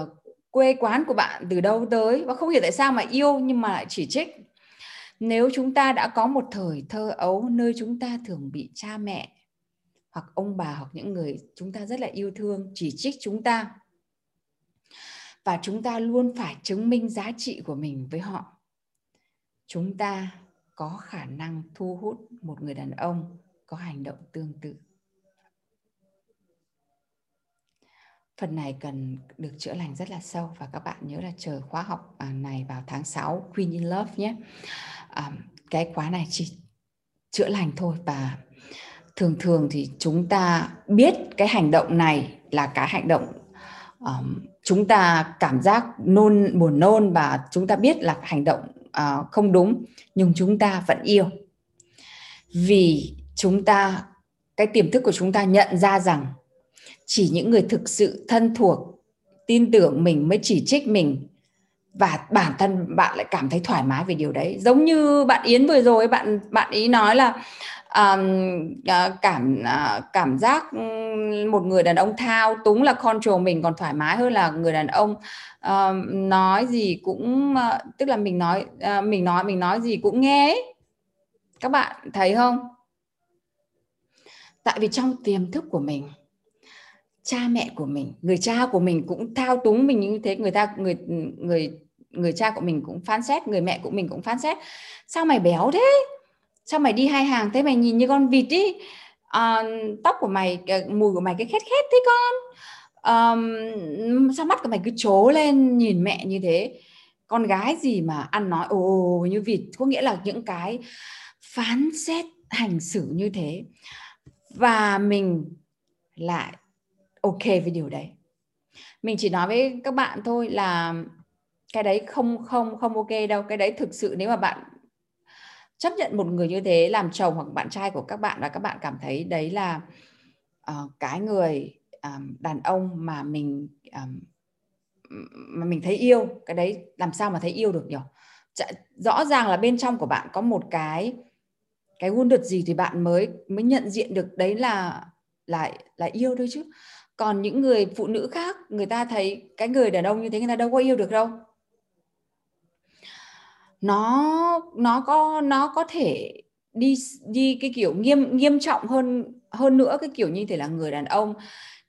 quê quán của bạn từ đâu tới. Và không hiểu tại sao mà yêu nhưng mà lại chỉ trích. Nếu chúng ta đã có một thời thơ ấu nơi chúng ta thường bị cha mẹ hoặc ông bà hoặc những người chúng ta rất là yêu thương chỉ trích chúng ta, và chúng ta luôn phải chứng minh giá trị của mình với họ, chúng ta có khả năng thu hút một người đàn ông có hành động tương tự. Phần này cần được chữa lành rất là sâu, và các bạn nhớ là chờ khóa học này vào tháng sáu Queen in Love nhé. À, cái khóa này chỉ chữa lành thôi, và thường thường thì chúng ta biết cái hành động này là cái hành động um, chúng ta cảm giác nôn buồn nôn, và chúng ta biết là hành động uh, không đúng, nhưng chúng ta vẫn yêu. Vì chúng ta, cái tiềm thức của chúng ta nhận ra rằng chỉ những người thực sự thân thuộc, tin tưởng mình mới chỉ trích mình. Và bản thân bạn lại cảm thấy thoải mái về điều đấy. Giống như bạn Yến vừa rồi, bạn bạn ý nói là uh, cảm uh, cảm giác một người đàn ông thao túng là control mình còn thoải mái hơn là người đàn ông uh, nói gì cũng uh, tức là mình nói uh, mình nói mình nói gì cũng nghe ấy. Các bạn thấy không? Tại vì trong tiềm thức của mình, cha mẹ của mình, người cha của mình cũng thao túng mình như thế, người ta người người người cha của mình cũng phán xét, người mẹ của mình cũng phán xét. Sao mày béo thế? Sao mày đi hai hàng thế? Mày nhìn như con vịt đi. À, tóc của mày, mùi của mày cái khét khét thế con. À, sao mắt của mày cứ trố lên nhìn mẹ như thế? Con gái gì mà ăn nói ồ như vịt. Có nghĩa là những cái phán xét hành xử như thế, và mình lại ok với điều đấy. Mình chỉ nói với các bạn thôi là cái đấy không không không ok đâu. Cái đấy thực sự nếu mà bạn chấp nhận một người như thế làm chồng hoặc bạn trai của các bạn, và các bạn cảm thấy đấy là uh, cái người um, đàn ông mà mình um, mà mình thấy yêu, cái đấy làm sao mà thấy yêu được nhỉ? Rõ ràng là bên trong của bạn có một cái cái gun đực gì thì bạn mới mới nhận diện được đấy là là là yêu thôi chứ. Còn những người phụ nữ khác, người ta thấy cái người đàn ông như thế người ta đâu có yêu được đâu. Nó nó có nó có thể đi đi cái kiểu nghiêm nghiêm trọng hơn hơn nữa, cái kiểu như thế là người đàn ông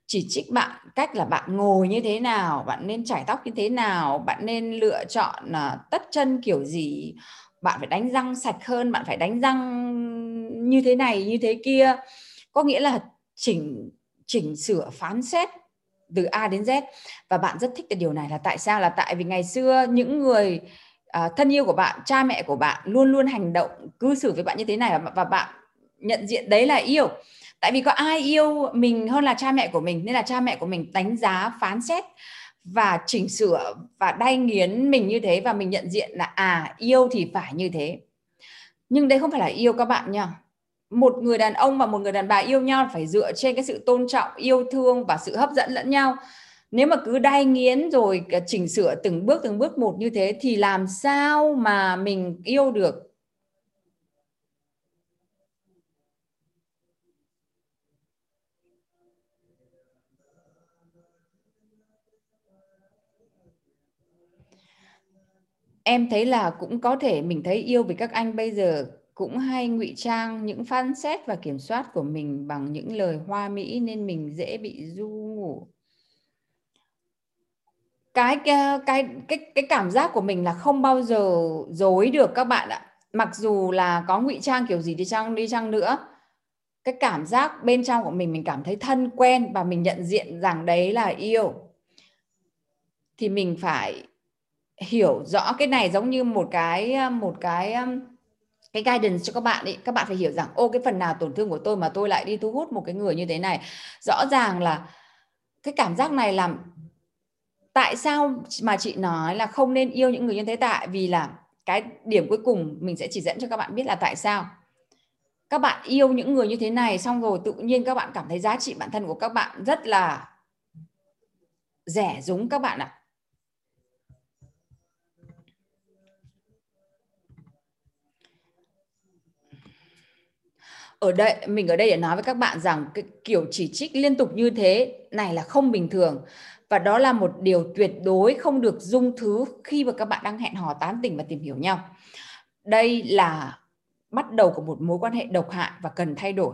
chỉ trích bạn cách là bạn ngồi như thế nào, bạn nên chải tóc như thế nào, bạn nên lựa chọn tất chân kiểu gì, bạn phải đánh răng sạch hơn, bạn phải đánh răng như thế này như thế kia. Có nghĩa là chỉnh chỉnh sửa phán xét từ A đến Z, và bạn rất thích cái điều này. Là tại sao? Là tại vì ngày xưa những người uh, thân yêu của bạn, cha mẹ của bạn luôn luôn hành động cư xử với bạn như thế này, và, và bạn nhận diện đấy là yêu. Tại vì có ai yêu mình hơn là cha mẹ của mình, nên là cha mẹ của mình đánh giá, phán xét và chỉnh sửa và đay nghiến mình như thế, và mình nhận diện là à, yêu thì phải như thế. Nhưng đây không phải là yêu các bạn nha. Một người đàn ông và một người đàn bà yêu nhau phải dựa trên cái sự tôn trọng, yêu thương và sự hấp dẫn lẫn nhau. Nếu mà cứ đay nghiến rồi chỉnh sửa từng bước từng bước một như thế thì làm sao mà mình yêu được? Em thấy là cũng có thể mình thấy yêu vì các anh bây giờ cũng hay ngụy trang những phán xét và kiểm soát của mình bằng những lời hoa mỹ nên mình dễ bị du ngủ. Cái, cái, cái, cái cảm giác của mình là không bao giờ dối được các bạn ạ. Mặc dù là có ngụy trang kiểu gì đi chăng, đi chăng nữa. Cái cảm giác bên trong của mình, mình cảm thấy thân quen và mình nhận diện rằng đấy là yêu. Thì mình phải hiểu rõ cái này giống như một cái một cái cái guidance cho các bạn ấy. Các bạn phải hiểu rằng ô cái phần nào tổn thương của tôi mà tôi lại đi thu hút một cái người như thế này. Rõ ràng là cái cảm giác này làm tại sao mà chị nói là không nên yêu những người như thế, tại vì là cái điểm cuối cùng mình sẽ chỉ dẫn cho các bạn biết là tại sao các bạn yêu những người như thế này, xong rồi tự nhiên các bạn cảm thấy giá trị bản thân của các bạn rất là rẻ rúng các bạn ạ. Ở đây mình ở đây để nói với các bạn rằng cái kiểu chỉ trích liên tục như thế này là không bình thường và đó là một điều tuyệt đối không được dung thứ khi mà các bạn đang hẹn hò, tán tỉnh và tìm hiểu nhau. Đây là bắt đầu của một mối quan hệ độc hại và cần thay đổi.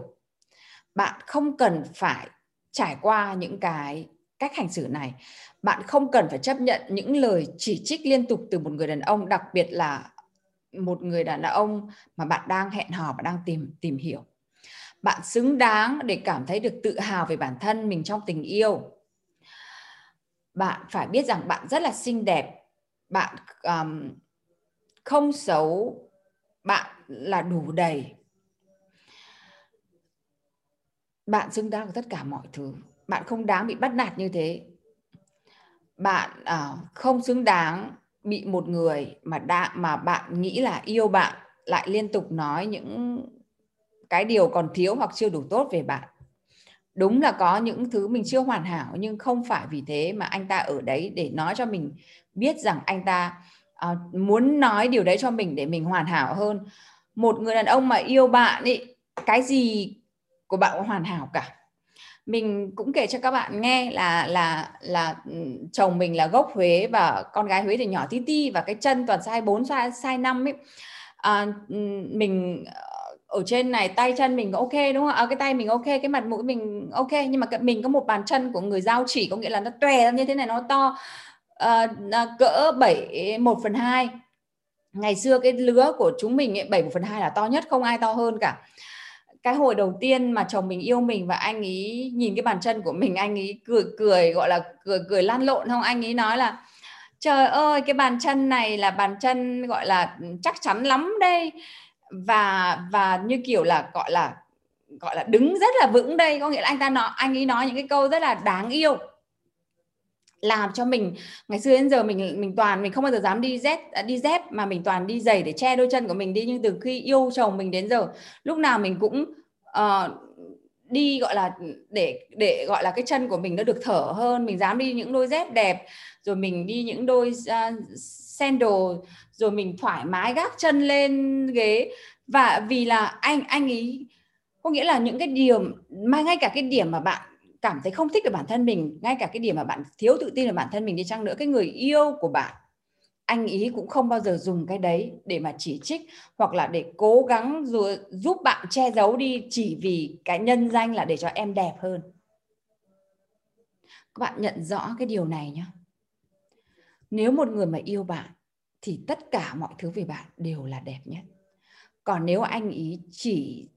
Bạn không cần phải trải qua những cái cách hành xử này. Bạn không cần phải chấp nhận những lời chỉ trích liên tục từ một người đàn ông, đặc biệt là một người đàn ông mà bạn đang hẹn hò và đang tìm tìm hiểu. Bạn xứng đáng để cảm thấy được tự hào về bản thân mình trong tình yêu. Bạn phải biết rằng bạn rất là xinh đẹp, bạn um, không xấu, bạn là đủ đầy. Bạn xứng đáng với tất cả mọi thứ. Bạn không đáng bị bắt nạt như thế. Bạn uh, không xứng đáng bị một người mà đã, mà bạn nghĩ là yêu bạn lại liên tục nói những cái điều còn thiếu hoặc chưa đủ tốt về bạn. Đúng là có những thứ mình chưa hoàn hảo, nhưng không phải vì thế mà anh ta ở đấy để nói cho mình biết rằng anh ta à, muốn nói điều đấy cho mình để mình hoàn hảo hơn. Một người đàn ông mà yêu bạn ý, cái gì của bạn cũng hoàn hảo cả. Mình cũng kể cho các bạn nghe là là là chồng mình là gốc Huế và con gái Huế thì nhỏ tí ti và cái chân toàn size bốn, size, size năm ấy. À, mình ở trên này tay chân mình ok đúng không? À, cái tay mình ok, cái mặt mũi mình ok, nhưng mà mình có một bàn chân của người giao chỉ, có nghĩa là nó tòe ra như thế này, nó to à, cỡ bảy một phần hai. Ngày xưa cái lứa của chúng mình ấy, bảy một phần hai là to nhất, không ai to hơn cả. Cái hồi đầu tiên mà chồng mình yêu mình và anh ấy nhìn cái bàn chân của mình, anh ấy cười cười gọi là cười cười lăn lộn không? Anh ấy nói là trời ơi cái bàn chân này là bàn chân gọi là chắc chắn lắm đây, và và như kiểu là gọi là gọi là đứng rất là vững đây, có nghĩa là anh ta nói, anh ấy nói những cái câu rất là đáng yêu. Làm cho mình ngày xưa đến giờ mình mình toàn mình không bao giờ dám đi dép đi dép mà mình toàn đi giày để che đôi chân của mình đi, nhưng từ khi yêu chồng mình đến giờ lúc nào mình cũng uh, đi gọi là để để gọi là cái chân của mình nó được thở hơn, mình dám đi những đôi dép đẹp, rồi mình đi những đôi uh, sandal, rồi mình thoải mái gác chân lên ghế. Và vì là anh anh ấy có nghĩa là những cái điểm mà ngay cả cái điểm mà bạn cảm thấy không thích về bản thân mình, ngay cả cái điểm mà bạn thiếu tự tin về bản thân mình đi chăng nữa, cái người yêu của bạn, anh ý cũng không bao giờ dùng cái đấy để mà chỉ trích hoặc là để cố gắng giúp bạn che giấu đi chỉ vì cái nhân danh là để cho em đẹp hơn. Các bạn nhận rõ cái điều này nhé. Nếu một người mà yêu bạn thì tất cả mọi thứ về bạn đều là đẹp nhất. Còn nếu anh ý chỉ,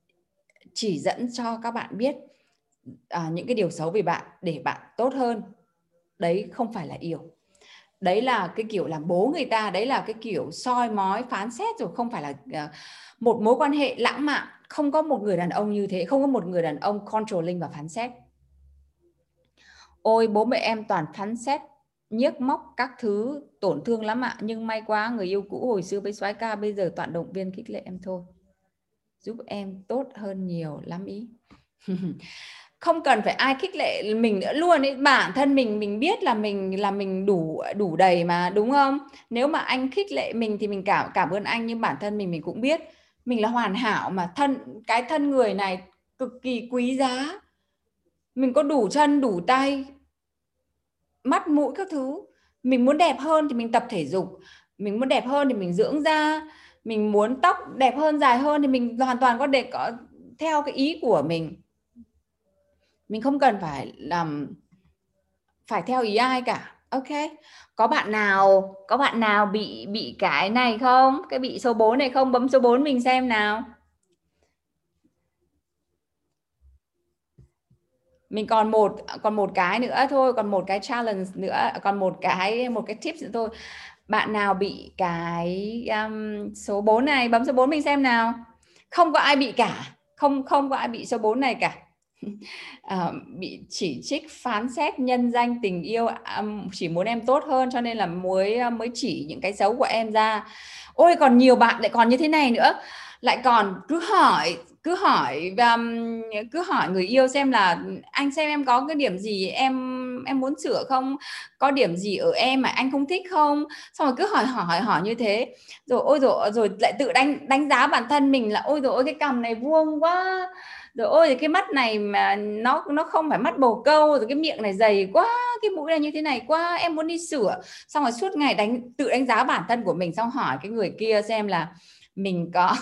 chỉ dẫn cho các bạn biết À, những cái điều xấu về bạn để bạn tốt hơn, đấy không phải là yêu. Đấy là cái kiểu làm bố người ta, đấy là cái kiểu soi mói, phán xét, rồi không phải là uh, một mối quan hệ lãng mạn. Không có một người đàn ông như thế, không có một người đàn ông controlling và phán xét. Ôi bố mẹ em toàn phán xét, nhiếc móc các thứ, tổn thương lắm ạ. Nhưng may quá người yêu cũ hồi xưa với soái ca bây giờ toàn động viên khích lệ em thôi. giúp em tốt hơn nhiều lắm ý. Không cần phải ai khích lệ mình nữa luôn ấy. Bản thân mình mình biết là mình là mình đủ đủ đầy mà, đúng không? Nếu mà anh khích lệ mình thì mình cảm cảm ơn anh, nhưng bản thân mình mình cũng biết mình là hoàn hảo mà, thân cái thân người này cực kỳ quý giá. Mình có đủ chân, đủ tay, mắt mũi các thứ. Mình muốn đẹp hơn thì mình tập thể dục, mình muốn đẹp hơn thì mình dưỡng da, mình muốn tóc đẹp hơn, dài hơn thì mình hoàn toàn có để có theo cái ý của mình. Mình không cần phải làm phải theo ý ai cả. Ok. Có bạn nào có bạn nào bị bị cái này không? Cái bị số bốn này không? Bấm số bốn mình xem nào. Mình còn một còn một cái nữa thôi, còn một cái challenge nữa, còn một cái một cái tips nữa thôi. Bạn nào bị cái um, số bốn này, bấm số bốn mình xem nào. Không có ai bị cả, không không có ai bị số bốn này cả. À, bị chỉ trích, phán xét, nhân danh, tình yêu, chỉ muốn em tốt hơn cho nên là mới mới chỉ những cái xấu của em ra. Ôi, còn nhiều bạn lại còn như thế này nữa, lại còn cứ hỏi cứ hỏi cứ hỏi người yêu xem là anh xem em có cái điểm gì em em muốn sửa không, có điểm gì ở em mà anh không thích không, xong rồi cứ hỏi hỏi hỏi, hỏi như thế, rồi ôi rồi rồi lại tự đánh đánh giá bản thân mình là ôi rồi cái cằm này vuông quá, rồi ôi cái mắt này mà nó nó không phải mắt bồ câu, rồi cái miệng này dày quá, cái mũi này như thế này quá, em muốn đi sửa. Xong rồi suốt ngày đánh tự đánh giá bản thân của mình, xong hỏi cái người kia xem là mình có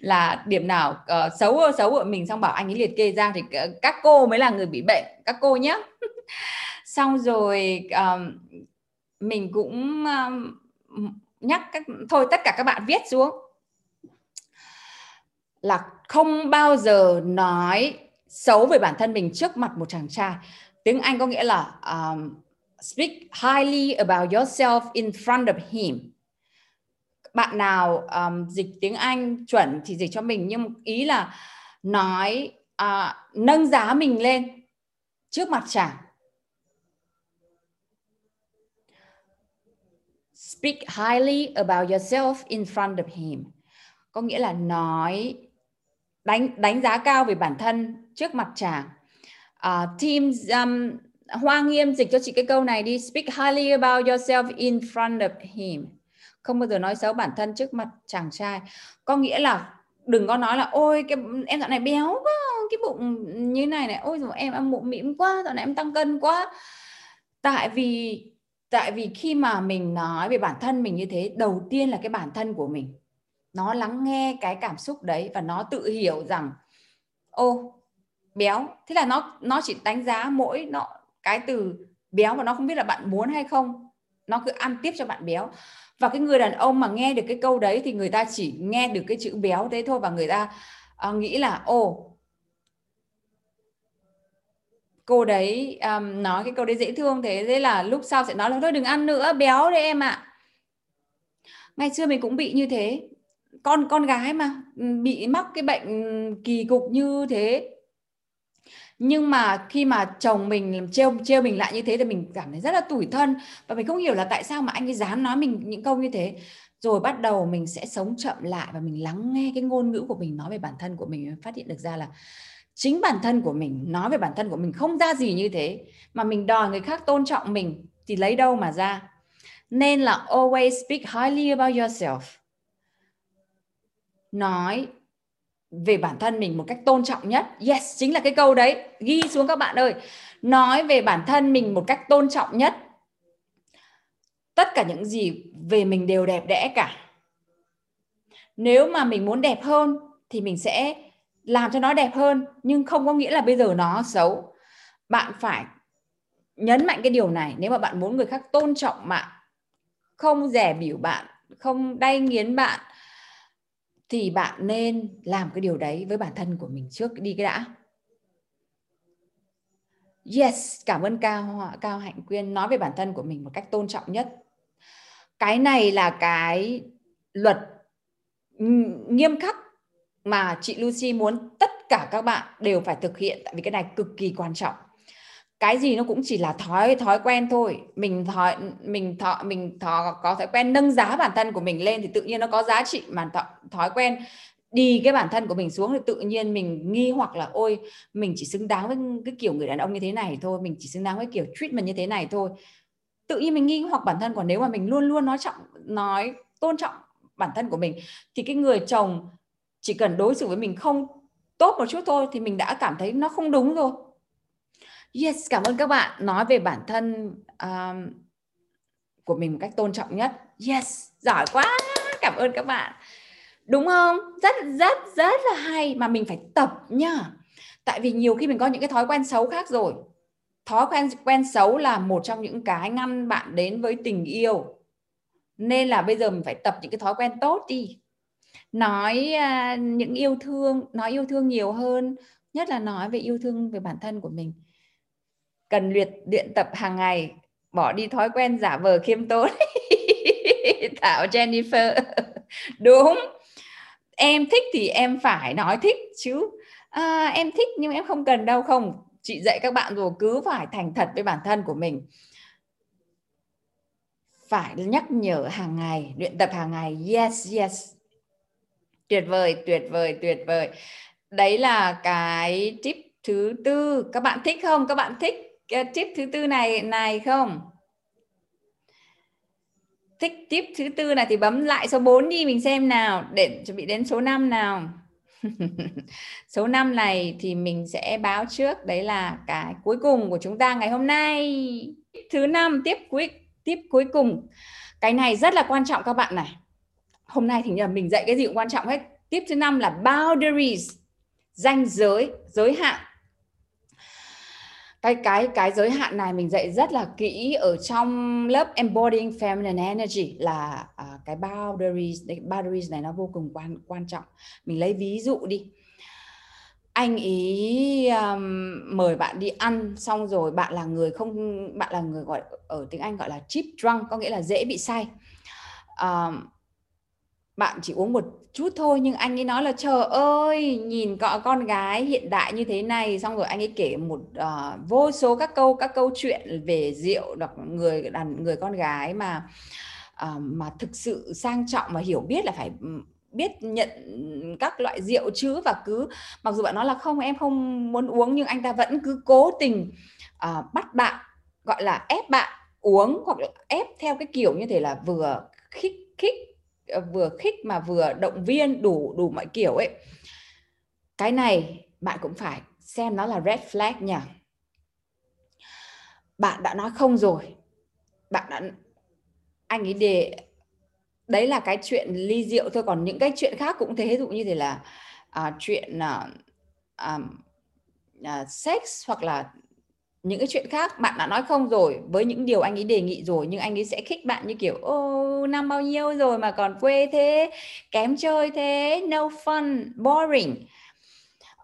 là điểm nào uh, xấu xấu ở mình, xong bảo anh ấy liệt kê ra thì các cô mới là người bị bệnh, các cô nhé. Xong rồi uh, mình cũng uh, nhắc các thôi tất cả các bạn viết xuống là không bao giờ nói xấu về bản thân mình trước mặt một chàng trai. Tiếng Anh có nghĩa là um, speak highly about yourself in front of him. Bạn nào um, dịch tiếng Anh chuẩn thì dịch cho mình, nhưng ý là nói uh, nâng giá mình lên trước mặt chàng. Speak highly about yourself in front of him. Có nghĩa là nói đánh đánh giá cao về bản thân trước mặt chàng. Uh, team um, Hoa Nghiêm dịch cho chị cái câu này đi. Speak highly about yourself in front of him. Không bao giờ nói xấu bản thân trước mặt chàng trai. Có nghĩa là đừng có nói là ôi cái em dạo này béo quá, cái bụng như này này, ôi rồi em ăn mụn mĩm quá, dạo này em tăng cân quá. Tại vì tại vì khi mà mình nói về bản thân mình như thế, đầu tiên là cái bản thân của mình nó lắng nghe cái cảm xúc đấy và nó tự hiểu rằng ô béo, thế là nó nó chỉ đánh giá mỗi nó cái từ béo và nó không biết là bạn muốn hay không, nó cứ ăn tiếp cho bạn béo. Và cái người đàn ông mà nghe được cái câu đấy thì người ta chỉ nghe được cái chữ béo thế thôi và người ta uh, nghĩ là ô cô đấy um, nói cái câu đấy dễ thương thế, thế là lúc sau sẽ nói là thôi đừng ăn nữa béo đấy em ạ. À, ngày xưa mình cũng bị như thế, con con gái mà bị mắc cái bệnh kỳ cục như thế. Nhưng mà khi mà chồng mình trêu trêu mình lại như thế thì mình cảm thấy rất là tủi thân và mình không hiểu là tại sao mà anh ấy dám nói mình những câu như thế. Rồi bắt đầu mình sẽ sống chậm lại và mình lắng nghe cái ngôn ngữ của mình nói về bản thân của mình, phát hiện được ra là chính bản thân của mình nói về bản thân của mình không ra gì như thế, mà mình đòi người khác tôn trọng mình thì lấy đâu mà ra. Nên là always speak highly about yourself. Nói về bản thân mình một cách tôn trọng nhất. Yes, chính là cái câu đấy. Ghi xuống các bạn ơi. Nói về bản thân mình một cách tôn trọng nhất. Tất cả những gì về mình đều đẹp đẽ cả. Nếu mà mình muốn đẹp hơn thì mình sẽ làm cho nó đẹp hơn, nhưng không có nghĩa là bây giờ nó xấu. Bạn phải nhấn mạnh cái điều này. Nếu mà bạn muốn người khác tôn trọng bạn, không dè bỉu bạn, không đay nghiến bạn, thì bạn nên làm cái điều đấy với bản thân của mình trước đi cái đã. Yes, cảm ơn Cao, Cao Hạnh Quyên. Nói về bản thân của mình một cách tôn trọng nhất. Cái này là cái luật nghiêm khắc mà chị Lucy muốn tất cả các bạn đều phải thực hiện. Tại vì cái này cực kỳ quan trọng. Cái gì nó cũng chỉ là thói thói quen thôi. Mình thói, mình thói, mình thói, có thói quen nâng giá bản thân của mình lên thì tự nhiên nó có giá trị, mà thói quen đi cái bản thân của mình xuống thì tự nhiên mình nghi hoặc là ôi mình chỉ xứng đáng với cái kiểu người đàn ông như thế này thôi, mình chỉ xứng đáng với kiểu treatment như thế này thôi. Tự nhiên mình nghi hoặc bản thân. Còn nếu mà mình luôn luôn nói trọng, nói tôn trọng bản thân của mình thì cái người chồng chỉ cần đối xử với mình không tốt một chút thôi thì mình đã cảm thấy nó không đúng rồi. Yes, cảm ơn các bạn. Nói về bản thân um, của mình một cách tôn trọng nhất. Yes, giỏi quá. Cảm ơn các bạn. Đúng không? Rất rất rất là hay mà mình phải tập nha. Tại vì nhiều khi mình có những cái thói quen xấu khác rồi. Thói quen quen xấu là một trong những cái ngăn bạn đến với tình yêu. Nên là bây giờ mình phải tập những cái thói quen tốt đi. Nói uh, những yêu thương, nói yêu thương nhiều hơn, nhất là nói về yêu thương về bản thân của mình. Cần luyện luyện tập hàng ngày, bỏ đi thói quen giả vờ khiêm tốn. Thảo Jennifer. Đúng. Em thích thì em phải nói thích chứ. À, em thích nhưng em không cần đâu không. Chị dạy các bạn rồi, cứ phải thành thật với bản thân của mình. Phải nhắc nhở hàng ngày, luyện tập hàng ngày. Yes, yes. Tuyệt vời, tuyệt vời, tuyệt vời. Đấy là cái tip thứ tư. Các bạn thích không? Các bạn thích cái tip thứ tư này này không? Thích tip thứ tư này thì bấm lại số bốn đi, mình xem nào, để chuẩn bị đến số năm nào. Số năm này thì mình sẽ báo trước, đấy là cái cuối cùng của chúng ta ngày hôm nay. Thứ năm, tiếp cuối tiếp cuối cùng. Cái này rất là quan trọng các bạn này. Hôm nay thì mình dạy cái gì cũng quan trọng hết. Tiếp thứ năm là boundaries, ranh giới, giới hạn. Cái cái cái giới hạn này mình dạy rất là kỹ ở trong lớp Embodying Feminine Energy, là uh, cái boundaries, cái boundaries này nó vô cùng quan quan trọng. Mình lấy ví dụ đi. Anh ý um, mời bạn đi ăn xong rồi bạn là người không bạn là người gọi ở tiếng Anh gọi là cheap drunk, có nghĩa là dễ bị say. Uh, Bạn chỉ uống một chút thôi nhưng anh ấy nói là trời ơi, nhìn cọ con gái hiện đại như thế này, xong rồi anh ấy kể một uh, vô số các câu các câu chuyện về rượu, đặc người đàn người con gái mà uh, mà thực sự sang trọng và hiểu biết là phải biết nhận các loại rượu chứ, và cứ mặc dù bạn nói là không em không muốn uống nhưng anh ta vẫn cứ cố tình uh, bắt bạn, gọi là ép bạn uống, hoặc là ép theo cái kiểu như thế là vừa khích khích vừa khích mà vừa động viên, đủ đủ mọi kiểu ấy. Cái này bạn cũng phải xem nó là red flag nhỉ. Bạn đã nói không rồi, bạn đã anh ấy để đấy là cái chuyện ly rượu thôi, còn những cái chuyện khác cũng thế, ví dụ như thế là à, chuyện à, à, à, sex hoặc là những cái chuyện khác. Bạn đã nói không rồi với những điều anh ấy đề nghị rồi, nhưng anh ấy sẽ khích bạn như kiểu ô năm bao nhiêu rồi mà còn quê thế, kém chơi thế, no fun, boring.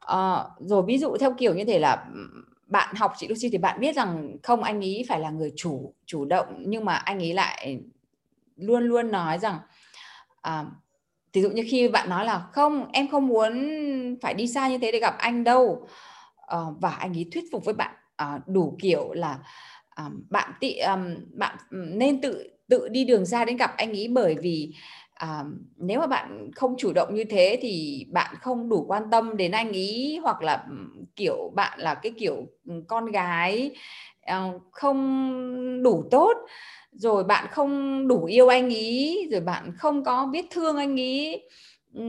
À, rồi ví dụ theo kiểu như thế là bạn học chị Lucy thì bạn biết rằng không, anh ấy phải là người chủ chủ động, nhưng mà anh ấy lại luôn luôn nói rằng à, ví dụ như khi bạn nói là không em không muốn phải đi xa như thế để gặp anh đâu, à, và anh ấy thuyết phục với bạn À, đủ kiểu là à, bạn tị um, bạn nên tự tự đi đường xa đến gặp anh ý, bởi vì à, nếu mà bạn không chủ động như thế thì bạn không đủ quan tâm đến anh ý, hoặc là kiểu bạn là cái kiểu con gái à, không đủ tốt, rồi bạn không đủ yêu anh ý, rồi bạn không có biết thương anh ý,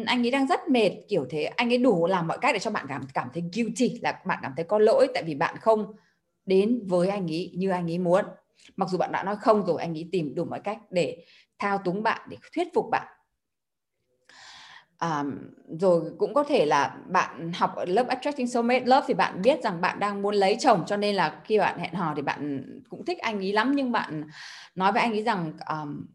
anh ấy đang rất mệt kiểu thế. Anh ấy đủ làm mọi cách để cho bạn cảm cảm thấy guilty, là bạn cảm thấy có lỗi tại vì bạn không đến với anh ấy như anh ấy muốn. Mặc dù bạn đã nói không rồi, anh ấy tìm đủ mọi cách để thao túng bạn, để thuyết phục bạn. À, rồi cũng có thể là bạn học ở lớp Attracting Soulmate Love thì bạn biết rằng bạn đang muốn lấy chồng, cho nên là khi bạn hẹn hò thì bạn cũng thích anh ấy lắm, nhưng bạn nói với anh ấy rằng um,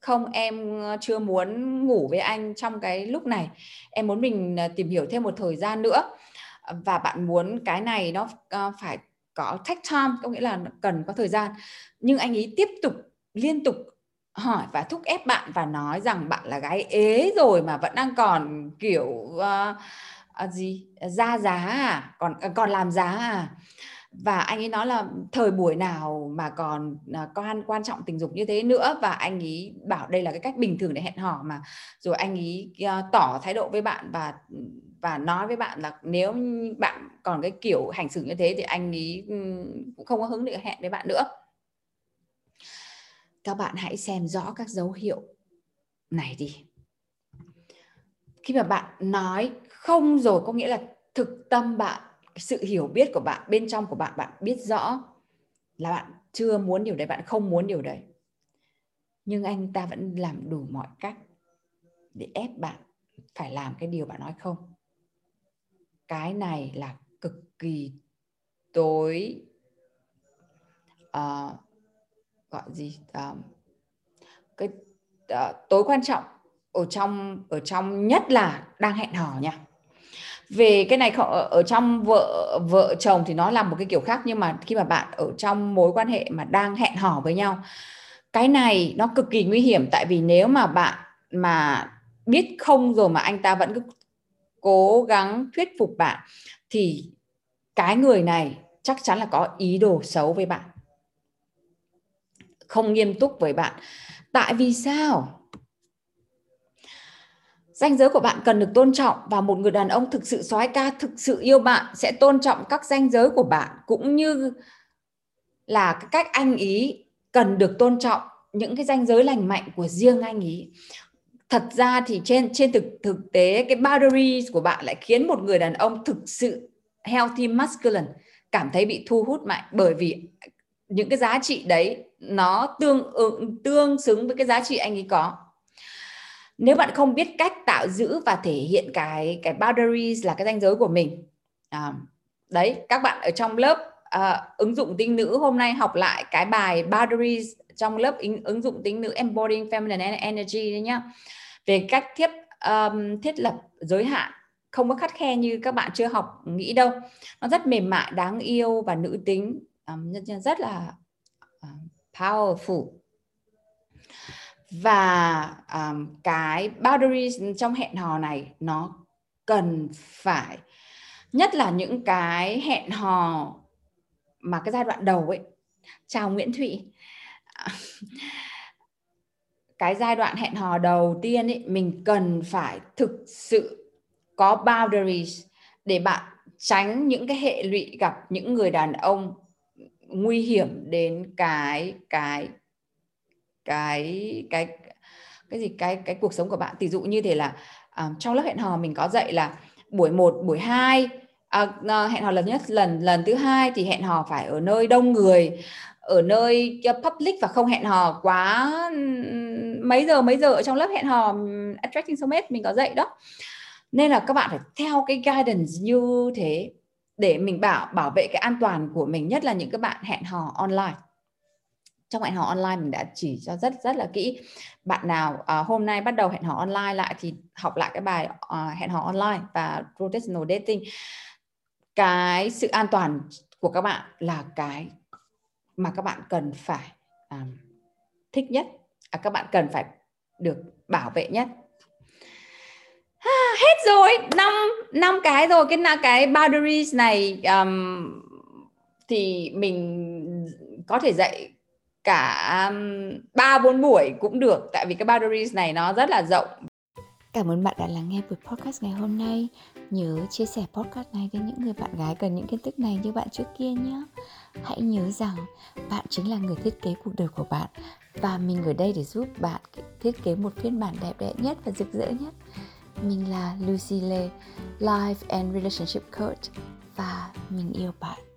không em chưa muốn ngủ với anh trong cái lúc này, em muốn mình tìm hiểu thêm một thời gian nữa, và bạn muốn cái này nó phải có take time, có nghĩa là cần có thời gian. Nhưng anh ấy tiếp tục liên tục hỏi và thúc ép bạn và nói rằng bạn là gái ế rồi mà vẫn đang còn kiểu uh, gì ra giá à, còn còn làm giá à. Và anh ấy nói là thời buổi nào mà còn con quan trọng tình dục như thế nữa. Và anh ấy bảo đây là cái cách bình thường để hẹn hò mà. Rồi anh ấy tỏ thái độ với bạn và và nói với bạn là nếu bạn còn cái kiểu hành xử như thế thì anh ấy cũng không có hứng để hẹn với bạn nữa. Các bạn hãy xem rõ các dấu hiệu này đi. Khi mà bạn nói không rồi, có nghĩa là thực tâm bạn, sự hiểu biết của bạn, bên trong của bạn, bạn biết rõ là bạn chưa muốn điều đấy, bạn không muốn điều đấy. Nhưng anh ta vẫn làm đủ mọi cách để ép bạn phải làm cái điều bạn nói không. Cái này là cực kỳ tối uh, gọi gì uh, cái uh, tối quan trọng ở trong ở trong nhất là đang hẹn hò nha. Về cái này ở trong vợ vợ chồng thì nó là một cái kiểu khác, nhưng mà khi mà bạn ở trong mối quan hệ mà đang hẹn hò với nhau, cái này nó cực kỳ nguy hiểm. Tại vì nếu mà bạn mà biết không rồi mà anh ta vẫn cứ cố gắng thuyết phục bạn thì cái người này chắc chắn là có ý đồ xấu với bạn, không nghiêm túc với bạn. Tại vì sao? Ranh giới của bạn cần được tôn trọng, và một người đàn ông thực sự soái ca, thực sự yêu bạn sẽ tôn trọng các ranh giới của bạn, cũng như là cái cách anh ý cần được tôn trọng những cái ranh giới lành mạnh của riêng anh ý. Thật ra thì trên trên thực thực tế cái boundaries của bạn lại khiến một người đàn ông thực sự healthy masculine cảm thấy bị thu hút mạnh, bởi vì những cái giá trị đấy nó tương ứng tương xứng với cái giá trị anh ấy có. Nếu bạn không biết cách tạo giữ và thể hiện cái cái boundaries là cái ranh giới của mình, à, đấy, các bạn ở trong lớp à, ứng dụng tính nữ hôm nay học lại cái bài boundaries trong lớp ứng, ứng dụng tính nữ Embodying Feminine Energy đấy nhá, về cách thiết um, thiết lập giới hạn không có khắt khe như các bạn chưa học nghĩ đâu. Nó rất mềm mại, đáng yêu và nữ tính, um, rất là uh, powerful. Và um, cái boundaries trong hẹn hò này nó cần phải, nhất là những cái hẹn hò mà cái giai đoạn đầu ấy, chào Nguyễn Thụy, cái giai đoạn hẹn hò đầu tiên ấy, mình cần phải thực sự có boundaries để bạn tránh những cái hệ lụy gặp những người đàn ông nguy hiểm đến cái cái cái cái cái gì cái cái cuộc sống của bạn. Ví dụ như thế là uh, trong lớp hẹn hò mình có dạy là buổi một, buổi hai uh, uh, hẹn hò lần nhất lần lần thứ hai thì hẹn hò phải ở nơi đông người, ở nơi public và không hẹn hò quá mấy giờ mấy giờ ở trong lớp hẹn hò Attracting Soulmate mình có dạy đó. Nên là các bạn phải theo cái guidance như thế để mình bảo bảo vệ cái an toàn của mình, nhất là những các bạn hẹn hò online. Trong hẹn hò online mình đã chỉ cho rất rất là kỹ. Bạn nào à, hôm nay bắt đầu hẹn hò online lại thì học lại cái bài à, hẹn hò online và rotational dating. Cái sự an toàn của các bạn là cái mà các bạn cần phải à, thích nhất, à, các bạn cần phải được bảo vệ nhất. À, hết rồi, năm năm cái rồi. Cái cái boundaries này um, thì mình có thể dạy cả ba bốn buổi cũng được, tại vì cái boundaries này nó rất là rộng. Cảm ơn bạn đã lắng nghe buổi podcast ngày hôm nay. Nhớ chia sẻ podcast này với những người bạn gái cần những kiến thức này như bạn trước kia nhé. Hãy nhớ rằng bạn chính là người thiết kế cuộc đời của bạn, và mình ở đây để giúp bạn thiết kế một phiên bản đẹp đẽ nhất và rực rỡ nhất. Mình là Lucy Le, Life and Relationship Coach, và mình yêu bạn.